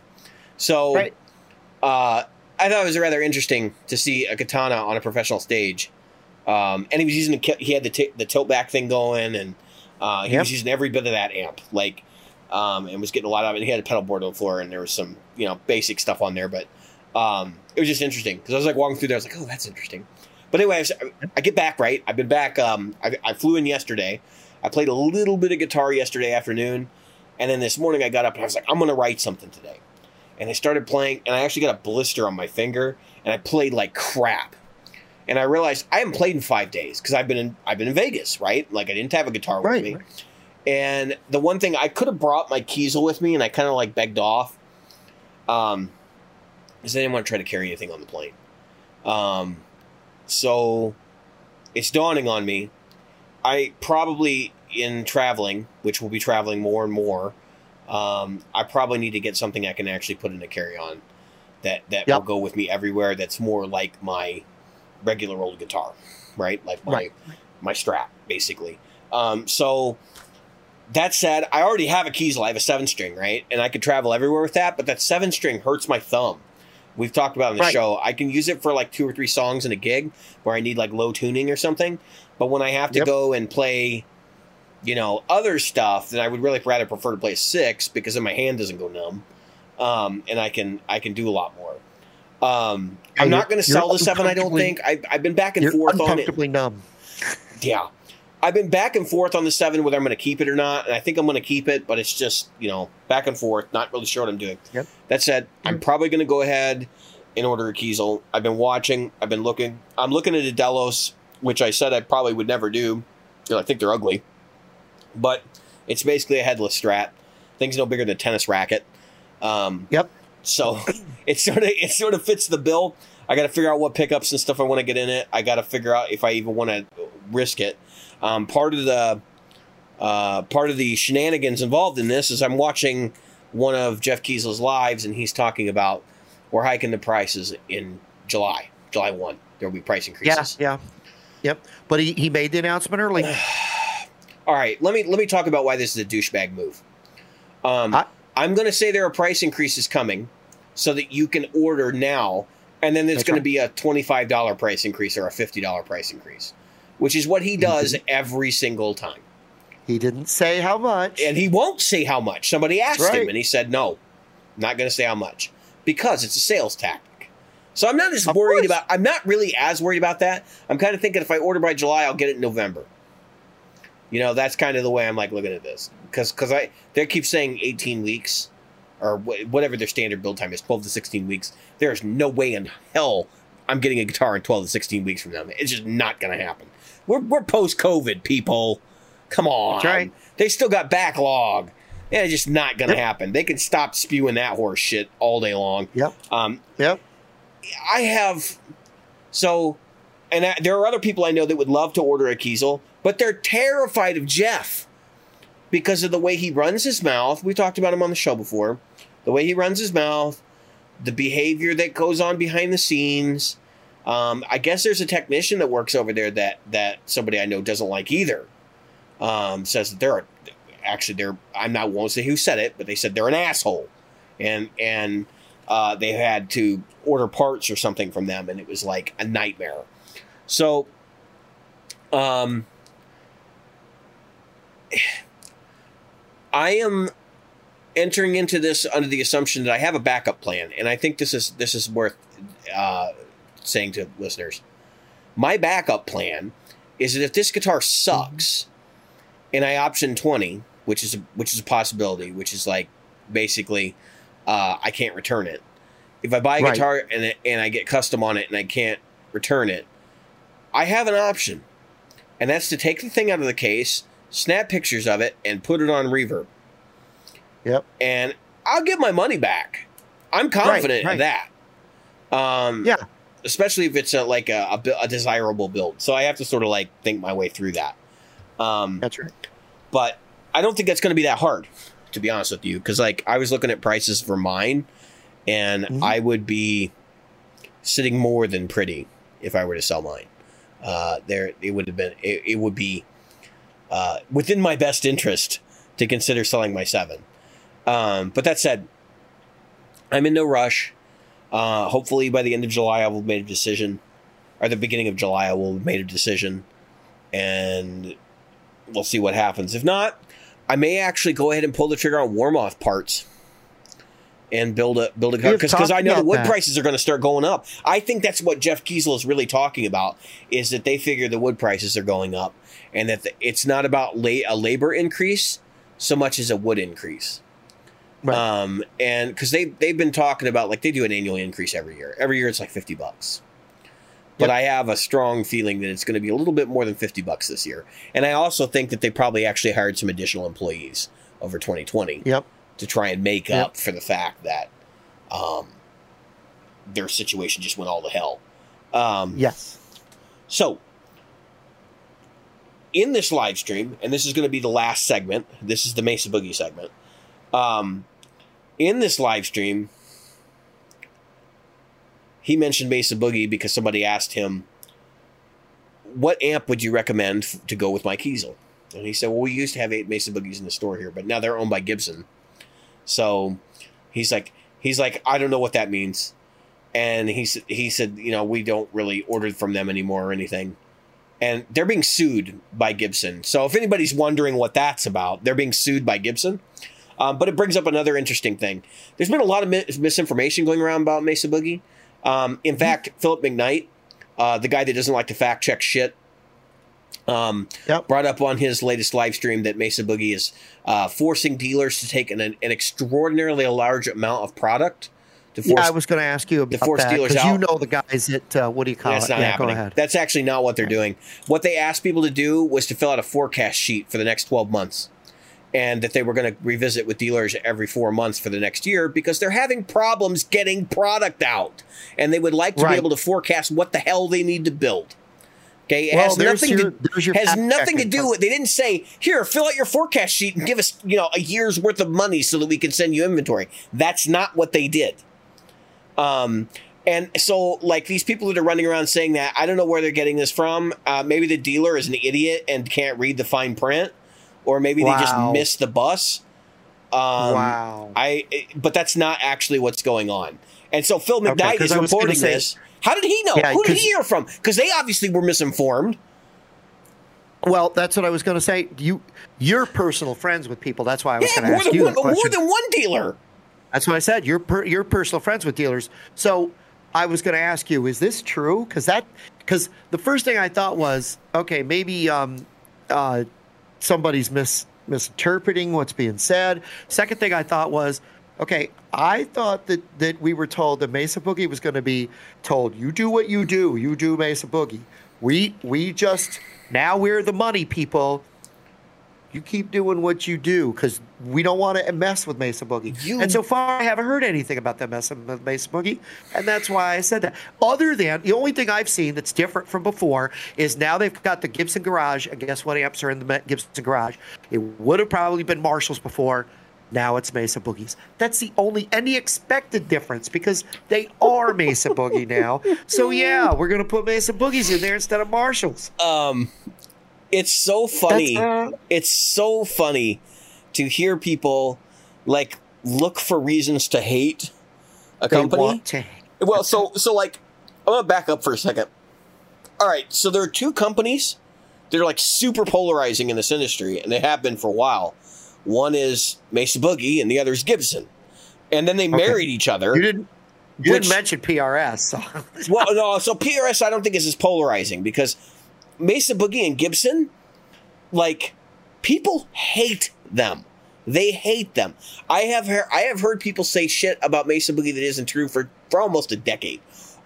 So, right. uh. I thought it was rather interesting to see a Katana on a professional stage, um, and he was using the, he had the t- the tilt back thing going, and uh, he yep. was using every bit of that amp, like, um, and was getting a lot of it. He had a pedal board on the floor, and there was some you know basic stuff on there, but um, it was just interesting because I was like walking through there, I was like, oh, that's interesting. But anyway, I, was, I get back right. I've been back. Um, I, I flew in yesterday. I played a little bit of guitar yesterday afternoon, and then this morning I got up and I was like, I'm going to write something today. And I started playing, and I actually got a blister on my finger, and I played like crap. And I realized I haven't played in five days because I've been in I've been in Vegas, right? Like I didn't have a guitar right, with me. Right. And the one thing I could have brought my Kiesel with me, and I kind of like begged off, um, because I didn't want to try to carry anything on the plane. Um, so it's dawning on me, I probably in traveling, which we'll be traveling more and more. Um, I probably need to get something I can actually put in a carry-on that, that yep. will go with me everywhere. That's more like my regular old guitar, right? Like my, right. my strap, basically. Um, so that said, I already have a Kiesel. I have a seven string, right? And I could travel everywhere with that, but that seven string hurts my thumb. We've talked about it on the right. show. I can use it for like two or three songs in a gig where I need like low tuning or something. But when I have to yep. go and play, you know, other stuff, then I would really rather prefer to play a six because then my hand doesn't go numb. Um, and I can, I can do a lot more. Um, I'm not going to sell the seven. I don't think I, I've been back and forth on it. Numb. Yeah. I've been back and forth on the seven, whether I'm going to keep it or not. And I think I'm going to keep it, but it's just, you know, back and forth, not really sure what I'm doing. Yep. That said, mm-hmm. I'm probably going to go ahead and order a Kiesel. I've been watching, I've been looking, I'm looking at a Delos, which I said I probably would never do. You know, I think they're ugly. But it's basically a headless Strat. Thing's no bigger than a tennis racket. Um, yep. So it sort of it sort of fits the bill. I got to figure out what pickups and stuff I want to get in it. I got to figure out if I even want to risk it. Um, part of the uh, part of the shenanigans involved in this is I'm watching one of Jeff Kiesel's lives, and he's talking about we're hiking the prices in July, July first. There will be price increases. Yeah, yeah, yep. But he, he made the announcement early. All right, let me let me talk about why this is a douchebag move. Um, huh? I'm going to say there are price increases coming so that you can order now, and then there's going right. to be a twenty-five dollars price increase or a fifty dollars price increase, which is what he does he every single time. He didn't say how much. And he won't say how much. Somebody asked right. him, and he said, no, not going to say how much because it's a sales tactic. So I'm not as of worried course. about – I'm not really as worried about that. I'm kind of thinking if I order by July, I'll get it in November. You know, that's kind of the way I'm like looking at this because because I they keep saying eighteen weeks or wh- whatever their standard build time is, twelve to sixteen weeks. There's no way in hell I'm getting a guitar in twelve to sixteen weeks from now. It's just not going to happen. We're, we're post-COVID, people. Come on. That's right. They still got backlog. Yeah, it's just not going to yep. happen. They can stop spewing that horse shit all day long. Yep. Um, yep. I have... So... And I, there are other people I know that would love to order a Kiesel, but they're terrified of Jeff because of the way he runs his mouth. We talked about him on the show before. The way he runs his mouth, the behavior that goes on behind the scenes. Um, I guess there's a technician that works over there that, that somebody I know doesn't like either. Um, says that they're actually they're I'm not won't say who said it, but they said they're an asshole, and and uh, they had to order parts or something from them, and it was like a nightmare. So, um, I am entering into this under the assumption that I have a backup plan, and I think this is this is worth uh, saying to listeners. My backup plan is that if this guitar sucks, and I option twenty, which is a, which is a possibility, which is like basically uh, I can't return it. If I buy a right. guitar and it, and I get custom on it and I can't return it. I have an option, and that's to take the thing out of the case, snap pictures of it, and put it on Reverb. Yep. And I'll get my money back. I'm confident right, right. in that. Um, yeah. Especially if it's a, like a, a, a desirable build. So I have to sort of like think my way through that. Um, that's right. But I don't think that's going to be that hard, to be honest with you, because like I was looking at prices for mine, and mm-hmm. I would be sitting more than pretty if I were to sell mine. Uh, there it would have been it, it would be uh, within my best interest to consider selling my seven. Um, but that said, I'm in no rush. Uh, hopefully by the end of July I will have made a decision, or the beginning of July I will have made a decision, and we'll see what happens. If not, I may actually go ahead and pull the trigger on Warmoth parts and build a build a car because I know the wood that. prices are going to start going up. I think that's what Jeff Kiesel is really talking about, is that they figure the wood prices are going up, and that the, it's not about la- a labor increase so much as a wood increase. Right. Um, and because they they've been talking about, like, they do an annual increase every year. Every year it's like fifty bucks, yep. but I have a strong feeling that it's going to be a little bit more than fifty bucks this year. And I also think that they probably actually hired some additional employees over twenty twenty. Yep. To try and make yep. up for the fact that um, their situation just went all to hell. Um, yes. So, in this live stream, and this is going to be the last segment. This is the Mesa Boogie segment. Um, in this live stream, he mentioned Mesa Boogie because somebody asked him, "What amp would you recommend f- to go with my Kiesel?" And he said, "Well, we used to have eight Mesa Boogies in the store here, but now they're owned by Gibson." So he's like, he's like, I don't know what that means. And he said, he said, you know, we don't really order from them anymore or anything. And they're being sued by Gibson. So if anybody's wondering what that's about, they're being sued by Gibson. Um, but it brings up another interesting thing. There's been a lot of mi- misinformation going around about Mesa Boogie. Um, in fact, Philip McKnight, uh, the guy that doesn't like to fact check shit, Um, yep. brought up on his latest live stream that Mesa Boogie is uh, forcing dealers to take an, an extraordinarily large amount of product. To force, yeah, I was going to ask you about force that, dealers out. You know the guys at, uh, what do you call That's it? That's not yeah, happening. Go ahead. That's actually not what they're right. doing. What they asked people to do was to fill out a forecast sheet for the next twelve months, and that they were going to revisit with dealers every four months for the next year because they're having problems getting product out, and they would like to right. be able to forecast what the hell they need to build. Okay, it well, has nothing your, to has nothing to do with. They didn't say, "Here, fill out your forecast sheet and give us, you know, a year's worth of money so that we can send you inventory." That's not what they did. Um, and so, like, these people that are running around saying that, I don't know where they're getting this from. Uh, maybe the dealer is an idiot and can't read the fine print, or maybe wow. they just missed the bus. Um, wow. I. It, but that's not actually what's going on. And so Phil McKnight okay, is reporting say- this. How did he know? Yeah, who did he hear from? Because they obviously were misinformed. Well, that's what I was going to say. You, you're personal friends with people. That's why I was yeah, going to ask you one, that question. More than one dealer. That's what I said. You're per, you're personal friends with dealers. So I was going to ask you, is this true? Because that because the first thing I thought was, okay, maybe um, uh, somebody's mis, misinterpreting what's being said. Second thing I thought was, Okay, I thought that, that we were told that Mesa Boogie was going to be told, you do what you do, you do Mesa Boogie. We we just, now we're the money people. You keep doing what you do because we don't want to mess with Mesa Boogie. You... And so far, I haven't heard anything about that mess with Mesa Boogie, and that's why I said that. Other than, the only thing I've seen that's different from before is now they've got the Gibson garage, and guess what amps are in the Gibson garage? It would have probably been Marshall's before. Now it's Mesa Boogies. That's the only, and the expected difference, because they are Mesa Boogie now. So yeah, we're going to put Mesa Boogies in there instead of Marshall's. Um... It's so funny. Uh, it's so funny to hear people like look for reasons to hate a company. Want to hate. Well, so so like I'm gonna back up for a second. All right, so there are two companies that are like super polarizing in this industry, and they have been for a while. One is Mesa Boogie, and the other is Gibson. And then they okay. married each other. You didn't. You which, didn't mention P R S. So. Well, no. So P R S, I don't think is as polarizing because. Mesa Boogie and Gibson, like, people hate them. They hate them. I have heard, I have heard people say shit about Mesa Boogie that isn't true for, for almost a decade.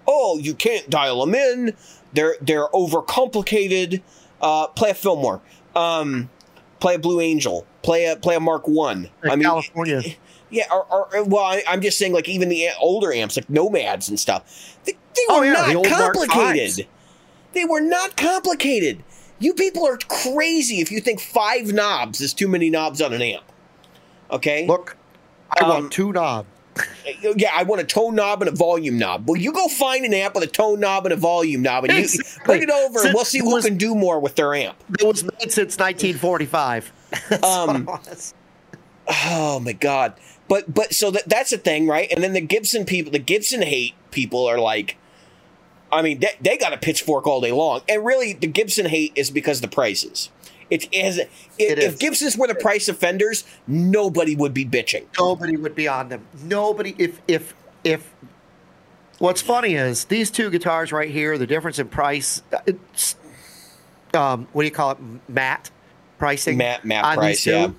Oh, you can't dial them in. They're they're overcomplicated. Uh, play a Fillmore. Um, play a Blue Angel. Play a play a Mark One. I mean, California. Yeah. Or, or, well, I, I'm just saying, like, even the older amps, like Nomads and stuff. They, they were oh, yeah, not the complicated. They were not complicated. You people are crazy if you think five knobs is too many knobs on an amp. Okay? Look, I um, want two knobs. Yeah, I want a tone knob and a volume knob. Well, you go find an amp with a tone knob and a volume knob and exactly. you bring it over since and we'll see who was, can do more with their amp. It was made since nineteen forty-five. um, oh, my God. But but so that, that's a thing, right? And then the Gibson people, the Gibson hate people are like, I mean, they, they got a pitchfork all day long. And really, the Gibson hate is because of the prices. It, it has, it, it if Gibsons were the price of Fenders, nobody would be bitching. Nobody would be on them. Nobody, if, if, if. What's funny is these two guitars right here, the difference in price, it's, um, what do you call it? Matte pricing? Matte, matte price, yeah. All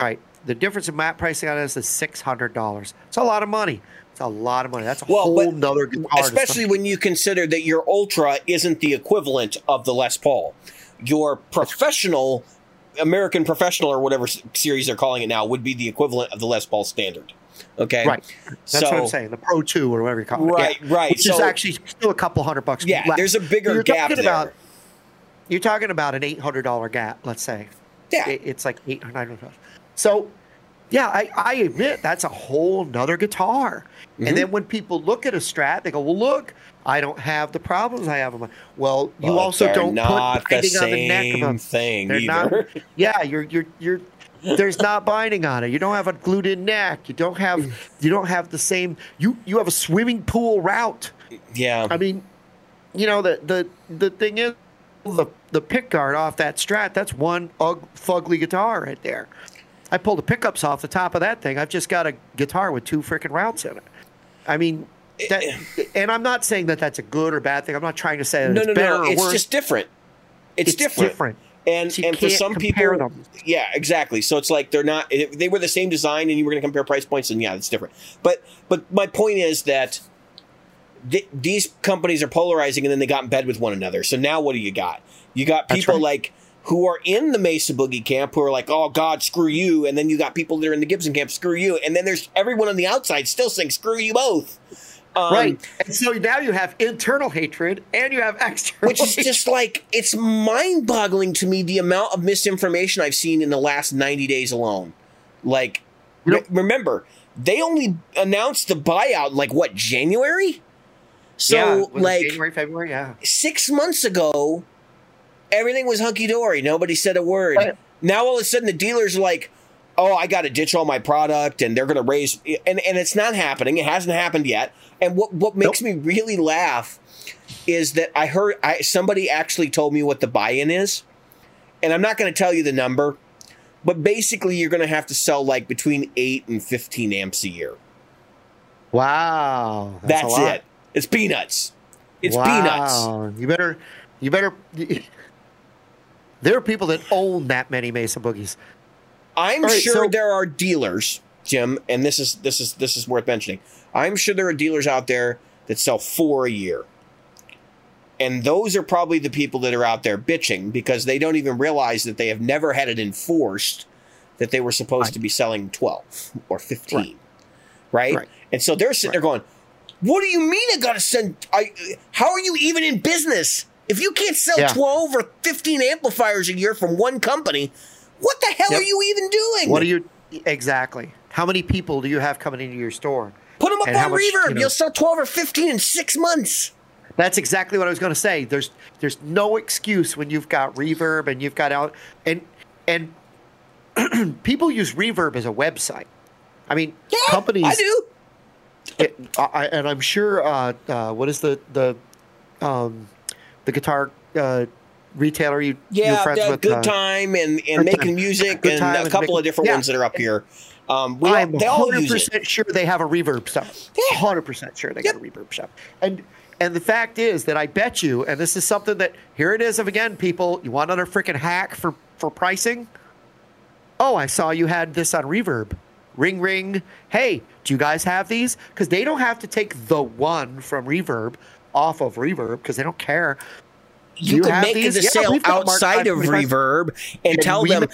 right. The difference in matte pricing on this is six hundred dollars. It's a lot of money. It's a lot of money. That's a well, whole nother guitar. Especially when you consider that your Ultra isn't the equivalent of the Les Paul. Your professional, American Professional or whatever series they're calling it now, would be the equivalent of the Les Paul Standard. Okay? Right. That's so, what I'm saying. The Pro two or whatever you call it. Right, yeah. right. Which so, is actually still a couple hundred bucks. Yeah, less. There's a bigger you're gap there. About, you're talking about an eight hundred dollars gap, let's say. Yeah. It, it's like eight hundred dollars or nine hundred dollars. So... Yeah, I, I admit that's a whole nother guitar. Mm-hmm. And then when people look at a Strat, they go, well, look, I don't have the problems I have. On my... Well, you but also don't put binding on the neck of them. Thing they're either. Not, yeah, you're you're you're there's not binding on it. You don't have a glued in neck. You don't have you don't have the same you, you have a swimming pool route. Yeah. I mean, you know, the the, the thing is the the pickguard off that Strat, that's one ug, fugly guitar right there. I pulled the pickups off the top of that thing. I've just got a guitar with two freaking routes in it. I mean, that, and I'm not saying that that's a good or bad thing. I'm not trying to say that no, it's no, better no. or it's worse. It's just different. It's, it's different. different. And so and for some people, them. yeah, exactly. So it's like they're not. They were the same design, and you were going to compare price points, and yeah, it's different. But but my point is that th- these companies are polarizing, and then they got in bed with one another. So now what do you got? You got people right. like. who are in the Mesa Boogie camp who are like, oh, God, screw you. And then you got people that are in the Gibson camp, screw you. And then there's everyone on the outside still saying, screw you both. Um, right. And so now you have internal hatred and you have external Which is hatred. Just like, it's mind-boggling to me the amount of misinformation I've seen in the last ninety days alone. Like, nope. re- remember, they only announced the buyout like, what, January? So, yeah, was like, it January, February, yeah. Six months ago... Everything was hunky-dory. Nobody said a word. Right. Now, all of a sudden, the dealers are like, oh, I got to ditch all my product, and they're going to raise – and and it's not happening. It hasn't happened yet. And what, what makes nope. me really laugh is that I heard I, – somebody actually told me what the buy-in is, and I'm not going to tell you the number, but basically you're going to have to sell like between eight and fifteen amps a year. Wow. That's, that's it. It's peanuts. It's wow. peanuts. You better – you better – There are people that own that many Mesa Boogies. I'm right, sure so, there are dealers Jim, and this is this is this is worth mentioning. I'm sure there are dealers out there that sell four a year. And those are probably the people that are out there bitching because they don't even realize that they have never had it enforced that they were supposed right. to be selling twelve or fifteen. Right. Right? Right. And so they're sitting right. there going, what do you mean I got to send? I, how are you even in business? If you can't sell yeah. twelve or fifteen amplifiers a year from one company, what the hell yep. are you even doing? What are you exactly? How many people do you have coming into your store? Put them up and on much, Reverb. You know, you'll sell twelve or fifteen in six months. That's exactly what I was going to say. There's there's no excuse when you've got Reverb and you've got out and and people use Reverb as a website. I mean, yeah, companies. I do. It, I, and I'm sure. Uh, uh, what is the the um, the guitar uh, retailer you, yeah, you're friends uh, with? Yeah, Good uh, Time and, and Making Music and a and couple make, of different yeah. ones that are up here. Um, we I'm all, they all use it. Sure they have a Reverb shop. Yeah. one hundred percent sure they yep. got a Reverb shop. And and the fact is that I bet you, and this is something that here it is of again, people. You want another freaking hack for for pricing? Oh, I saw you had this on Reverb. Ring, ring. Hey, do you guys have these? Because they don't have to take the one from Reverb off of Reverb because they don't care. You, you can make these? The yeah, sale outside of Reverb and, and tell them,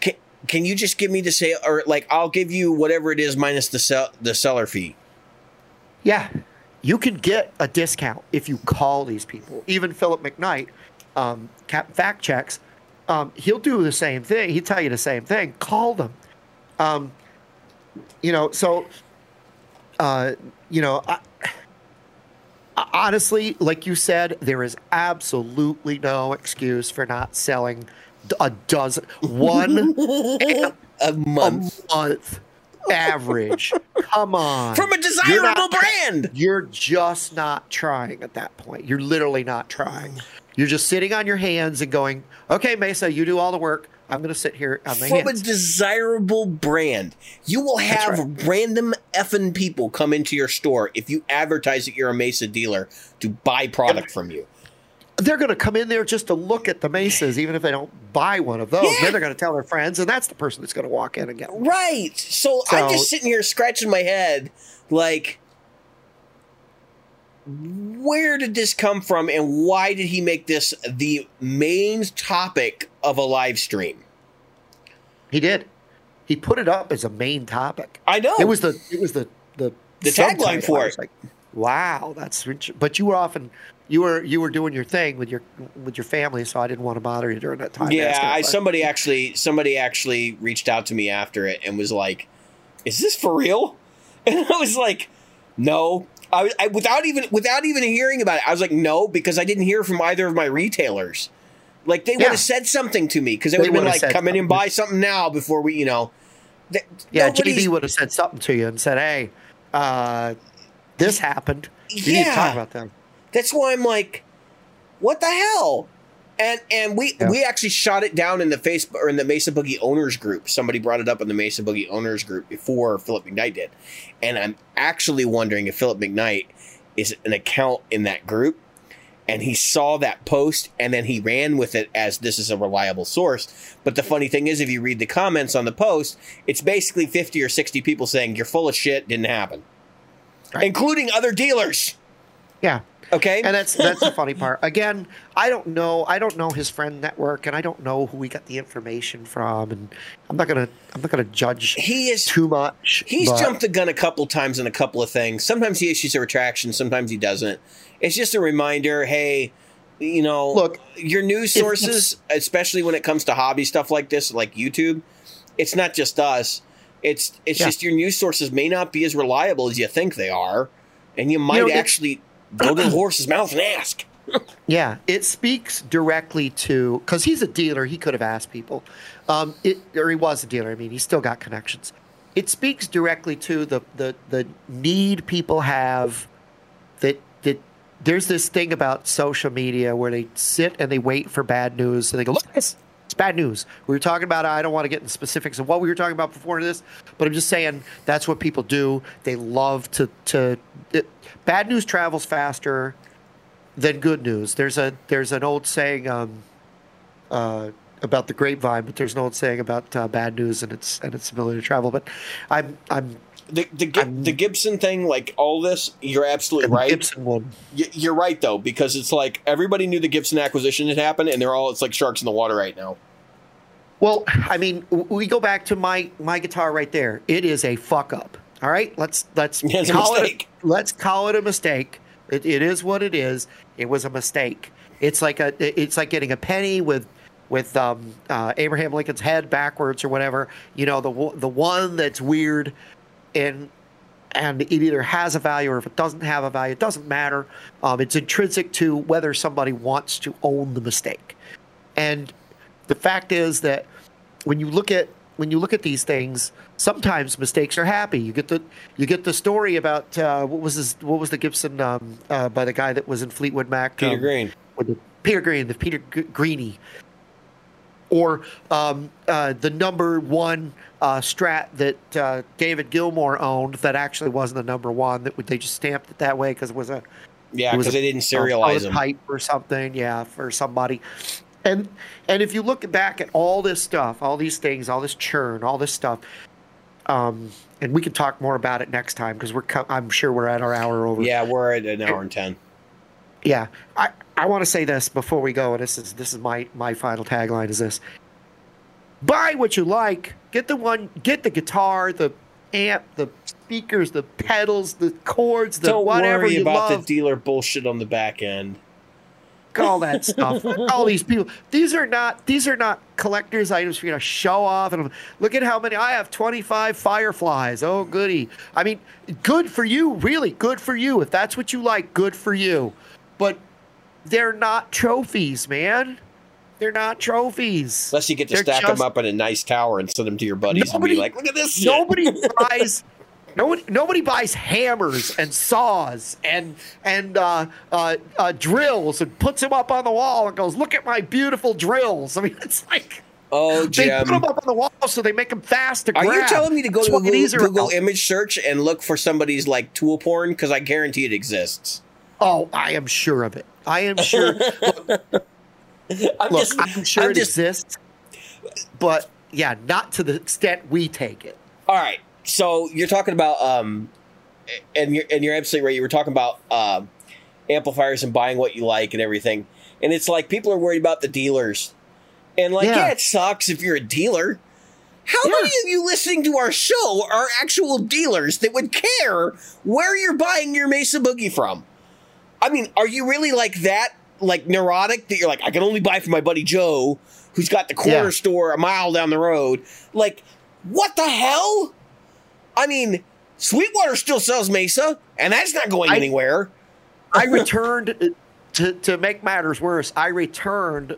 can, can you just give me the sale? Or like, I'll give you whatever it is minus the sell, the seller fee. Yeah, you can get a discount if you call these people. Even Philip McKnight, um, fact checks, um, he'll do the same thing. He'll tell you the same thing. Call them. Um, You know, so, uh, you know, I, honestly, like you said, there is absolutely no excuse for not selling a dozen, one a month, a month average. Come on. From a desirable you're not, brand. You're just not trying at that point. You're literally not trying. You're just sitting on your hands and going, okay, Mesa, you do all the work. I'm going to sit here on my hands. From a desirable brand. You will have right. random effing people come into your store if you advertise that you're a Mesa dealer to buy product from you. They're going to come in there just to look at the Mesas, even if they don't buy one of those. Yeah. Then they're going to tell their friends, and that's the person that's going to walk in and get one. Right. So, so I'm just sitting here scratching my head like, where did this come from, and why did he make this the main topic of a live stream? He did. He put it up as a main topic. I know. It was the it was the the, the tagline for it. Like, wow, that's rich. But you were often you were you were doing your thing with your with your family, so I didn't want to bother you during that time. Yeah, I, somebody actually somebody actually reached out to me after it and was like, "Is this for real?" And I was like, "No." I, I, without even without even hearing about it, I was like, no, because I didn't hear from either of my retailers. Like, they yeah. would have said something to me because they, they would have been like, come something. in and buy something now before we, you know. Th- yeah, J B would have said something to you and said, hey, uh, this happened. You yeah. need to talk about that. That's why I'm like, what the hell? And and we yeah. we actually shot it down in the Facebook or in the Mesa Boogie owners group. Somebody brought it up in the Mesa Boogie owners group before Philip McKnight did, and I'm actually wondering if Philip McKnight is an account in that group, and he saw that post and then he ran with it as this is a reliable source. But the funny thing is, if you read the comments on the post, it's basically fifty or sixty people saying you're full of shit, didn't happen, right. including other dealers. Yeah. Okay. And that's that's the funny part. Again, I don't know. I don't know his friend network, and I don't know who he got the information from. And I'm not gonna I'm not gonna judge he is, too much. He's but. jumped the gun a couple times on a couple of things. Sometimes he issues a retraction. Sometimes he doesn't. It's just a reminder. Hey, you know, look, your news sources, especially when it comes to hobby stuff like this, like YouTube, it's not just us. It's it's yeah. just your news sources may not be as reliable as you think they are, and you might you know, actually. Go to the horse's mouth and ask. Yeah, it speaks directly to because he's a dealer. He could have asked people, um, it, or he was a dealer. I mean, he's still got connections. It speaks directly to the the, the need people have. That that there's this thing about social media where they sit and they wait for bad news. So they go, look at this. It's bad news. We were talking about, I don't want to get into specifics of what we were talking about before this, but I'm just saying that's what people do. They love to, to it, bad news travels faster than good news. There's a, there's an old saying, um, uh, about the grapevine, but there's an old saying about uh, bad news and its and its ability to travel. But I'm I'm the the, I'm, the Gibson thing, like all this, you're absolutely right. Gibson one, y- you're right though, because it's like everybody knew the Gibson acquisition had happened, and they're all it's like sharks in the water right now. Well, I mean, we go back to my my guitar right there. It is a fuck up. All right, let's let's it's call it a, let's call it a mistake. It, it is what it is. It was a mistake. It's like a it's like getting a penny with with um, uh, Abraham Lincoln's head backwards or whatever. You know, the the one that's weird, and and it either has a value or if it doesn't have a value, it doesn't matter. Um, it's intrinsic to whether somebody wants to own the mistake. And the fact is that when you look at when you look at these things, sometimes mistakes are happy. You get the you get the story about uh, what was his, what was the Gibson um, uh, by the guy that was in Fleetwood Mac, Peter um, Green, with the Peter Green, the Peter G- Greeny, or um, uh, the number one uh, Strat that uh, David Gilmour owned that actually wasn't the number one. That they just stamped it that way because it was a yeah because they didn't serialize them, pipe or something yeah for somebody. And and if you look back at all this stuff, all these things, all this churn, all this stuff. Um, and we can talk more about it next time because we're. Co- I'm sure we're at our hour over. Yeah, we're at an hour and ten. Yeah, I, I want to say this before we go, and this is this is my, my final tagline is this: buy what you like, get the one, get the guitar, the amp, the speakers, the pedals, the chords, the Don't whatever you love. Don't worry about the dealer bullshit on the back end. All that stuff. All these people. These are not. These are not collectors' items for you to show off. And look at how many I have. Twenty-five Fireflies. Oh, goody. I mean, good for you. Really, good for you. If that's what you like, good for you. But they're not trophies, man. They're not trophies. Unless you get to they're stack just, them up in a nice tower and send them to your buddies nobody, and be like, "Look at this." Shit. Nobody buys. Nobody, nobody buys hammers and saws and and uh, uh, uh, drills and puts them up on the wall and goes, "Look at my beautiful drills." I mean, it's like oh, Jim. They put them up on the wall so they make them fast to grab. Are you telling me to go to Google, Google image search and look for somebody's like tool porn? Because I guarantee it exists. Oh, I am sure of it. I am sure. Look, I'm, look just, I'm sure I'm it just, exists, but yeah, not to the extent we take it. All right. So you're talking about, um, and you're and you're absolutely right. You were talking about uh, amplifiers and buying what you like and everything. And it's like people are worried about the dealers, and like yeah, yeah it sucks if you're a dealer. How yeah. many of you listening to our show are actual dealers that would care where you're buying your Mesa Boogie from? I mean, are you really like that, like neurotic that you're like, I can only buy from my buddy Joe, who's got the corner yeah. store a mile down the road? Like, what the hell? I mean, Sweetwater still sells Mesa, and that's not going I, anywhere. I returned, to to make matters worse, I returned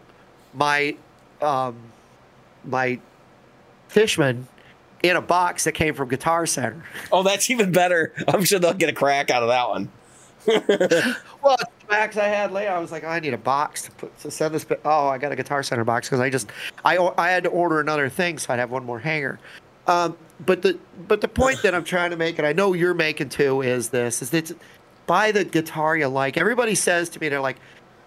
my um, my Fishman in a box that came from Guitar Center. Oh, that's even better. I'm sure they'll get a crack out of that one. Well, the box I had later, I was like, oh, I need a box to put to send this. But, oh, I got a Guitar Center box because I just I I had to order another thing so I'd have one more hanger. Um, but the but the point that I'm trying to make, and I know you're making too, is this: is that buy the guitar you like. Everybody says to me, they're like,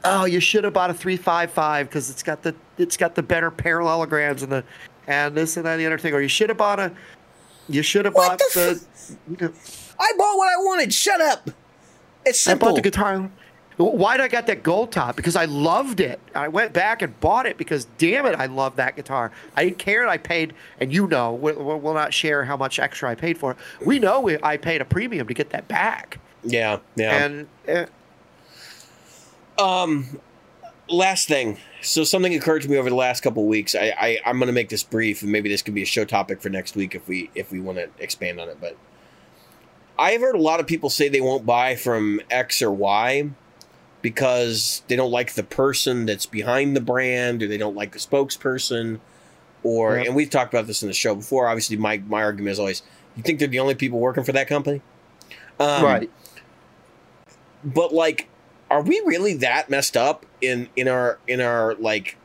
"Oh, you should have bought a three fifty-five because it's got the it's got the better parallelograms and the and this and that and the other thing," or you should have bought a you should have bought the. the you know, I bought what I wanted. Shut up. It's simple. I bought the guitar. Why did I got that gold top? Because I loved it. I went back and bought it because, damn it, I love that guitar. I didn't care that I paid, and you know, we'll, we'll not share how much extra I paid for it. We know we, I paid a premium to get that back. Yeah, yeah. And uh, um, last thing. So something occurred to me over the last couple of weeks. I, I I'm going to make this brief, and maybe this could be a show topic for next week if we if we want to expand on it. But I've heard a lot of people say they won't buy from X or Y because they don't like the person that's behind the brand, or they don't like the spokesperson, or yep. and we've talked about this in the show before. Obviously, my, my argument is always, you think they're the only people working for that company? Um, right. But like, are we really that messed up in, in our in our like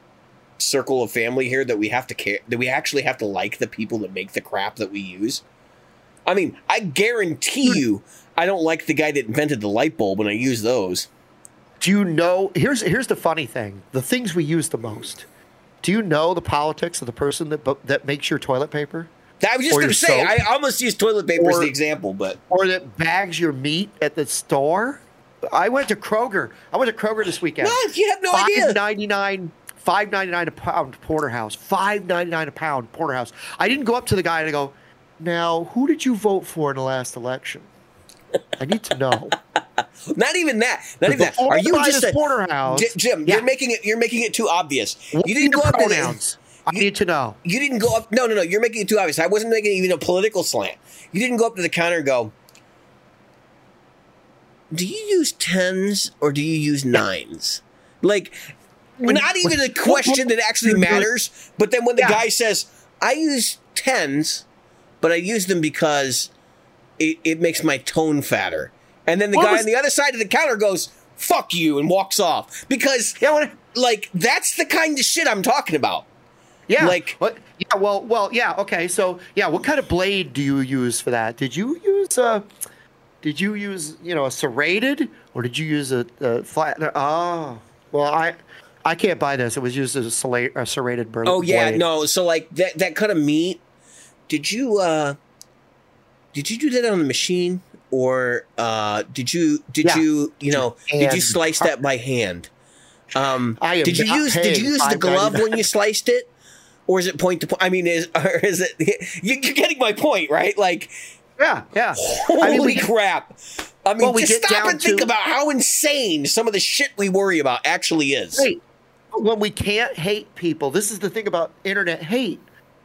circle of family here that we have to care, that we actually have to like the people that make the crap that we use? I mean, I guarantee you, I don't like the guy that invented the light bulb when I use those. Do you know? Here's here's the funny thing. The things we use the most. do you know the politics of the person that that makes your toilet paper? I was just going to say, soap? I almost used toilet paper or, as the example, but or that bags your meat at the store. I went to Kroger. I went to Kroger this weekend. No, you have no five idea. five ninety-nine five ninety-nine a pound porterhouse. five ninety-nine a pound porterhouse. I didn't go up to the guy and I go, now, who did you vote for in the last election? I need to know. Not even that. Not even that. Are you just a porterhouse? J- Jim, yeah. you're making it you're making it too obvious. What you didn't go up pronouns? to the, I you, need to know. You didn't go up No, no, no. You're making it too obvious. I wasn't making even a political slant. You didn't go up to the counter and go, do you use tens or do you use nines? Like, when, not even a question that actually matters, but then when the yeah. guy says, I use tens, but I use them because it, it makes my tone fatter. And then the what guy was, on the other side of the counter goes, fuck you, and walks off. Because, yeah, what, like, that's the kind of shit I'm talking about. Yeah. Like, what, yeah, well, well, yeah, okay. So, yeah, what kind of blade do you use for that? Did you use uh, Did you use, you know, a serrated, or did you use a, a flat? Oh, well, I I can't buy this. It was used as a, serrate, a serrated blade. Oh, yeah, no. So, like, that, that kind of meat, did you uh, did you do that on the machine? Or uh, did you, did yeah. you, you know, and did you slice that by hand? Um, I am did, you use, did you use the glove when you sliced it? Or is it point to point? I mean, is, or is it, you're getting my point, right? Like. Yeah, yeah. Holy I mean, we, crap. I mean, well, we just stop and think to, about how insane some of the shit we worry about actually is. Wait, when we can't hate people, this is the thing about internet hate.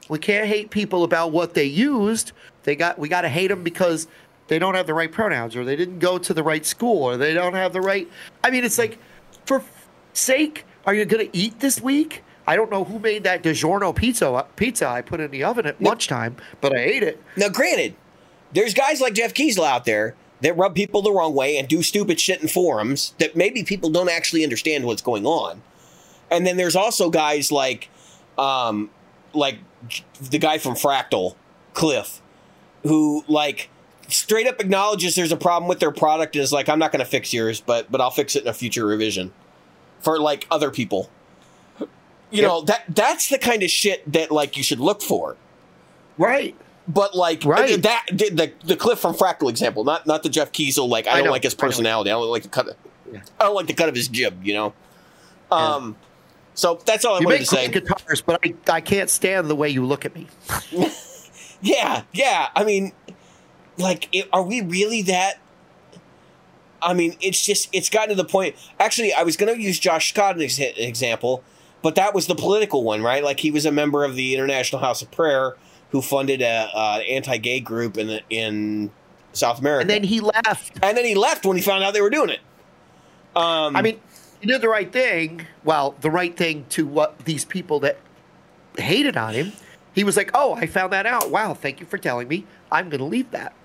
We can't hate people about what they used. They got We got to hate them because they don't have the right pronouns, or they didn't go to the right school, or they don't have the right... I mean, it's like, for sake, are you going to eat this week? I don't know who made that DiGiorno pizza, pizza I put in the oven at now, lunchtime, but I ate it. Now, granted... There's guys like Jeff Kiesel out there that rub people the wrong way and do stupid shit in forums that maybe people don't actually understand what's going on. And then there's also guys like um, like the guy from Fractal, Cliff, who like straight up acknowledges there's a problem with their product and is like, I'm not going to fix yours, but but I'll fix it in a future revision for like other people. You yep. know, that that's the kind of shit that like you should look for. Right. But like right. that, the the Cliff from Fractal example, not not the Jeff Kiesel. Like I, I don't know, like his personality. I, I don't like the cut. Of, yeah. I don't like the cut of his jib. You know. Um. Yeah. So that's all I you wanted to say. You make great guitars, but I I can't stand the way you look at me. yeah, yeah. I mean, like, it, are we really that? I mean, it's just it's gotten to the point. Actually, I was going to use Josh Scott as an example, but that was the political one, right? Like he was a member of the International House of Prayer, who funded a uh, anti-gay group in the, in South America. And then he left. And then he left when he found out they were doing it. Um, I mean, he did the right thing. Well, the right thing to what these people that hated on him. He was like, oh, I found that out. Wow, thank you for telling me. I'm going to leave that.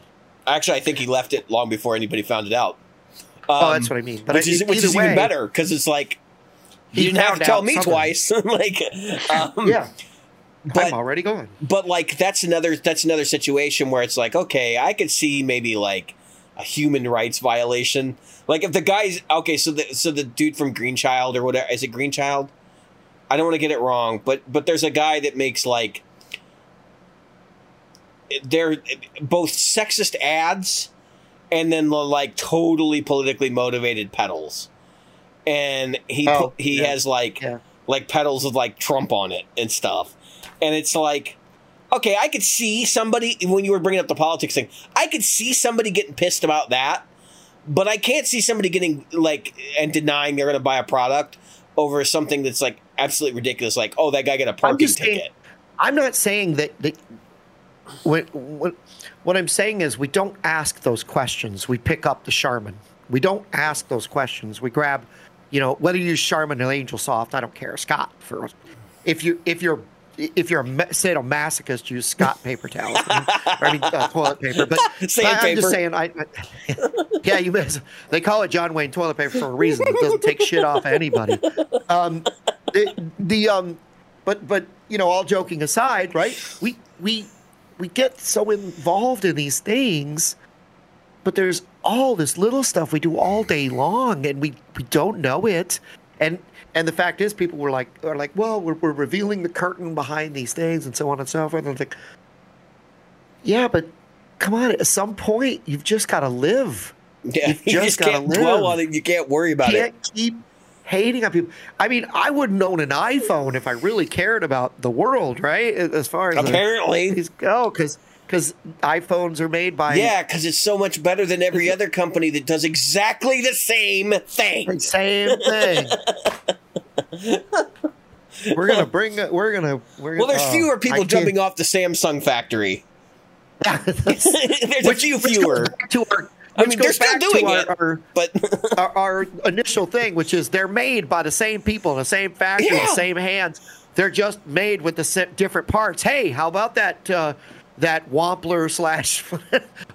Actually, I think he left it long before anybody found it out. Um, oh, that's what I mean. But which I, is, which is way, even better, because it's like, you didn't have to tell me something. twice. like, um, yeah. But, I'm already going. But like that's another that's another situation where it's like, okay, I could see maybe like a human rights violation. Like if the guy's okay, so the so the dude from Greenchild or whatever, is it Greenchild? I don't want to get it wrong, but but there's a guy that makes like they're both sexist ads and then the like totally politically motivated pedals. And he oh, he yeah. has like yeah. like pedals with like Trump on it and stuff. And it's like, okay, I could see somebody, when you were bringing up the politics thing, I could see somebody getting pissed about that, but I can't see somebody getting, like, and denying they're going to buy a product over something that's, like, absolutely ridiculous. Like, oh, that guy got a parking ticket. Saying, I'm not saying that, that what, what, what I'm saying is we don't ask those questions. We pick up the Charmin. We don't ask those questions. We grab, you know, whether you use Charmin or Angel Soft, I don't care. Scott, for if you if you're If you're a sadomasochist, use Scott paper towels. I mean, uh, toilet paper. But, but I'm paper. just saying, I, I, yeah, you miss. They call it John Wayne toilet paper for a reason. It doesn't take shit off anybody. Um, the, the um, but but you know, all joking aside, right? We we we get so involved in these things, but there's all this little stuff we do all day long, and we we don't know it. And and the fact is, people were like, are like, well, we're, we're revealing the curtain behind these things and so on and so forth. And I'm like, yeah, but come on, at some point, you've just got to live. Yeah, you've you just, just got to live. Dwell on it. You can't worry about you can't it. Can't keep hating on people. I mean, I wouldn't own an iPhone if I really cared about the world, right? As far as apparently go, because. Because iPhones are made by... Yeah, because it's so much better than every other company that does exactly the same thing. The same thing. We're going to bring... We're going to... Well, there's uh, fewer people I jumping can't... off the Samsung factory. there's a few fewer. To our, I mean, they're still doing our, it, our, but... our, our initial thing, which is they're made by the same people, the same factory, yeah. the same hands. They're just made with the different parts. Hey, how about that... Uh, That Wampler slash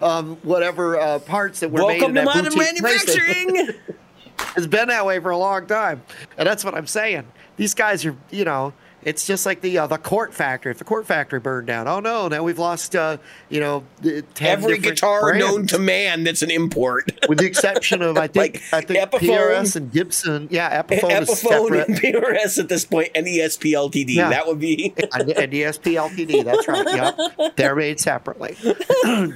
um, whatever uh, parts that were Welcome made in that modern manufacturing. It's been that way for a long time, and that's what I'm saying. These guys are, you know, it's just like the uh, the Court factory. If the Court factory burned down, oh no, now we've lost, uh, you know, every guitar brands. known to man that's an import, with the exception of I think like I think Epiphone, P R S and Gibson. Yeah, Epiphone, Epiphone is separate. And P R S at this point, and E S P L T D. Yeah. That would be and, and E S P L T D. That's right. Yep, they're made separately.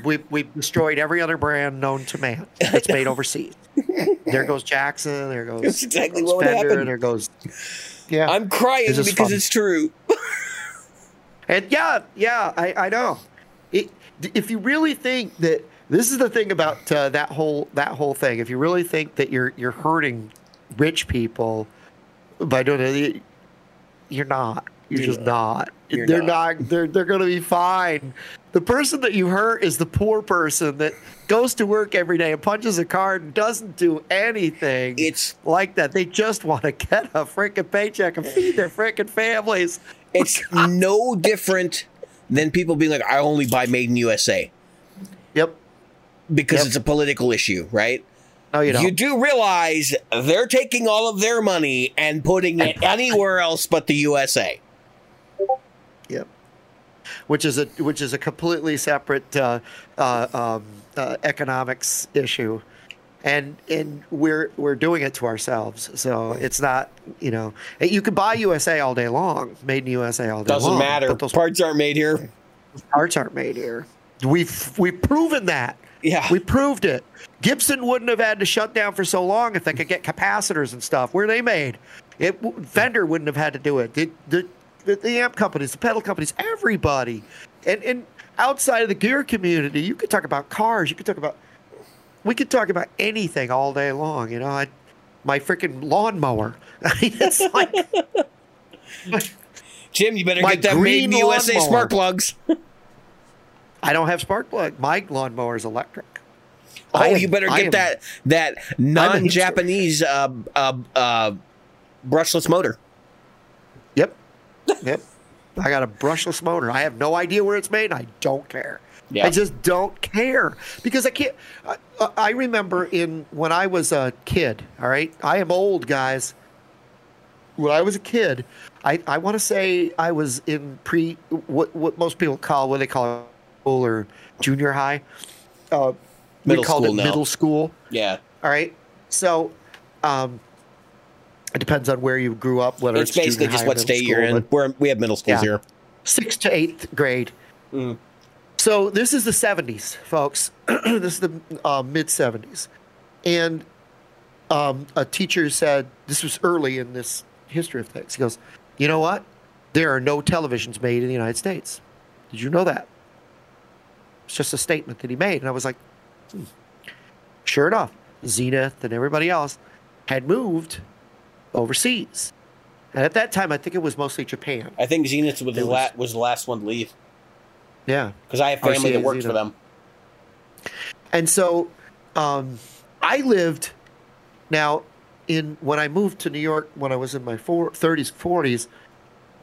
we we destroyed every other brand known to man that's made overseas. There goes Jackson. There goes that's exactly there goes what Fender, happened. There goes. Yeah. I'm crying because fun. It's true. And yeah, yeah, I, I know. It, if you really think that this is the thing about uh, that whole that whole thing, if you really think that you're you're hurting rich people by doing it, you're not. You're yeah. just not. You're they're not. not. They're they're going to be fine. The person that you hurt is the poor person that goes to work every day and punches a card and doesn't do anything it's, like that. They just want to get a freaking paycheck and feed their freaking families. It's no different than people being like, I only buy Made in U S A. Yep. Because yep. it's a political issue, right? No, you don't. You do realize they're taking all of their money and putting and it put- anywhere else but the U S A. Yep. Which is a which is a completely separate uh, uh, um, uh, economics issue, and and we're we're doing it to ourselves. So it's not you know you could buy U S A all day long, made in U S A all day Doesn't long. Doesn't matter. But those parts aren't made here. Parts aren't made here. We've we've proven that. Yeah, we proved it. Gibson wouldn't have had to shut down for so long if they could get capacitors and stuff. Where they made it, Fender wouldn't have had to do it. Did the The, the amp companies, the pedal companies, everybody. And and outside of the gear community, you could talk about cars. You could talk about – we could talk about anything all day long. You know, I, my freaking lawnmower. I mean, it's like – Jim, you better get that Made in U S A smart plugs. I don't have spark plug. My lawnmower is electric. Oh, am, you better get am, that that non-Japanese uh, uh, uh, brushless motor. Yep. Yep, I got a brushless motor. I have no idea where it's made. And I don't care. Yeah. I just don't care because I can't. I, I remember in when I was a kid. All right, I am old, guys. When I was a kid, I, I want to say I was in pre what what most people call what they call school or junior high. Uh, we called it middle school. Yeah. All right. So. Um, It depends on where you grew up. Whether it's, it's basically just what state you're in. We're, we have middle schools yeah. here. Sixth to eighth grade. Mm. So this is the seventies, folks. This is the uh, mid-seventies. And um, a teacher said, this was early in this history of things. He goes, you know what? There are no televisions made in the United States. Did you know that? It's just a statement that he made. And I was like, hmm. Sure enough, Zenith and everybody else had moved overseas, and at that time I think it was mostly Japan. I think Zenith was, was, la- was the last one to leave. Yeah, because I have family R C A that works for them. And so um, I lived now in when I moved to New York when I was in my thirties, forties.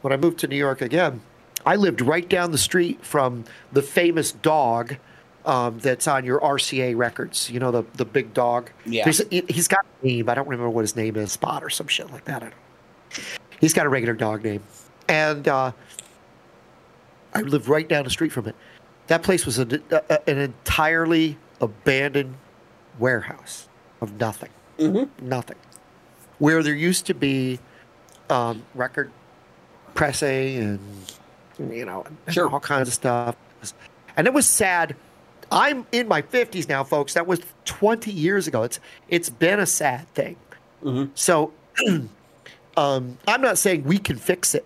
When I moved to New York again, I lived right down the street from the famous dog um, that's on your R C A records. You know, the, the big dog. Yeah. There's, he's got a name. I don't remember what his name is. Spot or some shit like that. I don't know. He's got a regular dog name. And uh, I lived right down the street from it. That place was a, a, an entirely abandoned warehouse of nothing. Mm-hmm. Nothing. where there used to be um, record pressing and, you know, sure. all kinds of stuff. And it was sad. I'm in my fifties now, folks. That was twenty years ago. It's It's been a sad thing. Mm-hmm. So um, I'm not saying we can fix it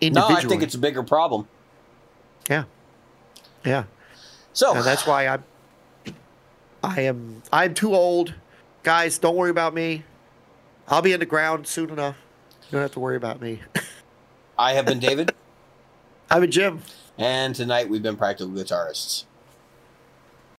individually. No, I think it's a bigger problem. Yeah. Yeah. So and that's why I'm, I am, I'm too old. Guys, don't worry about me. I'll be in the ground soon enough. You don't have to worry about me. I have been David. I've been Jim. And tonight we've been Practical Guitarists.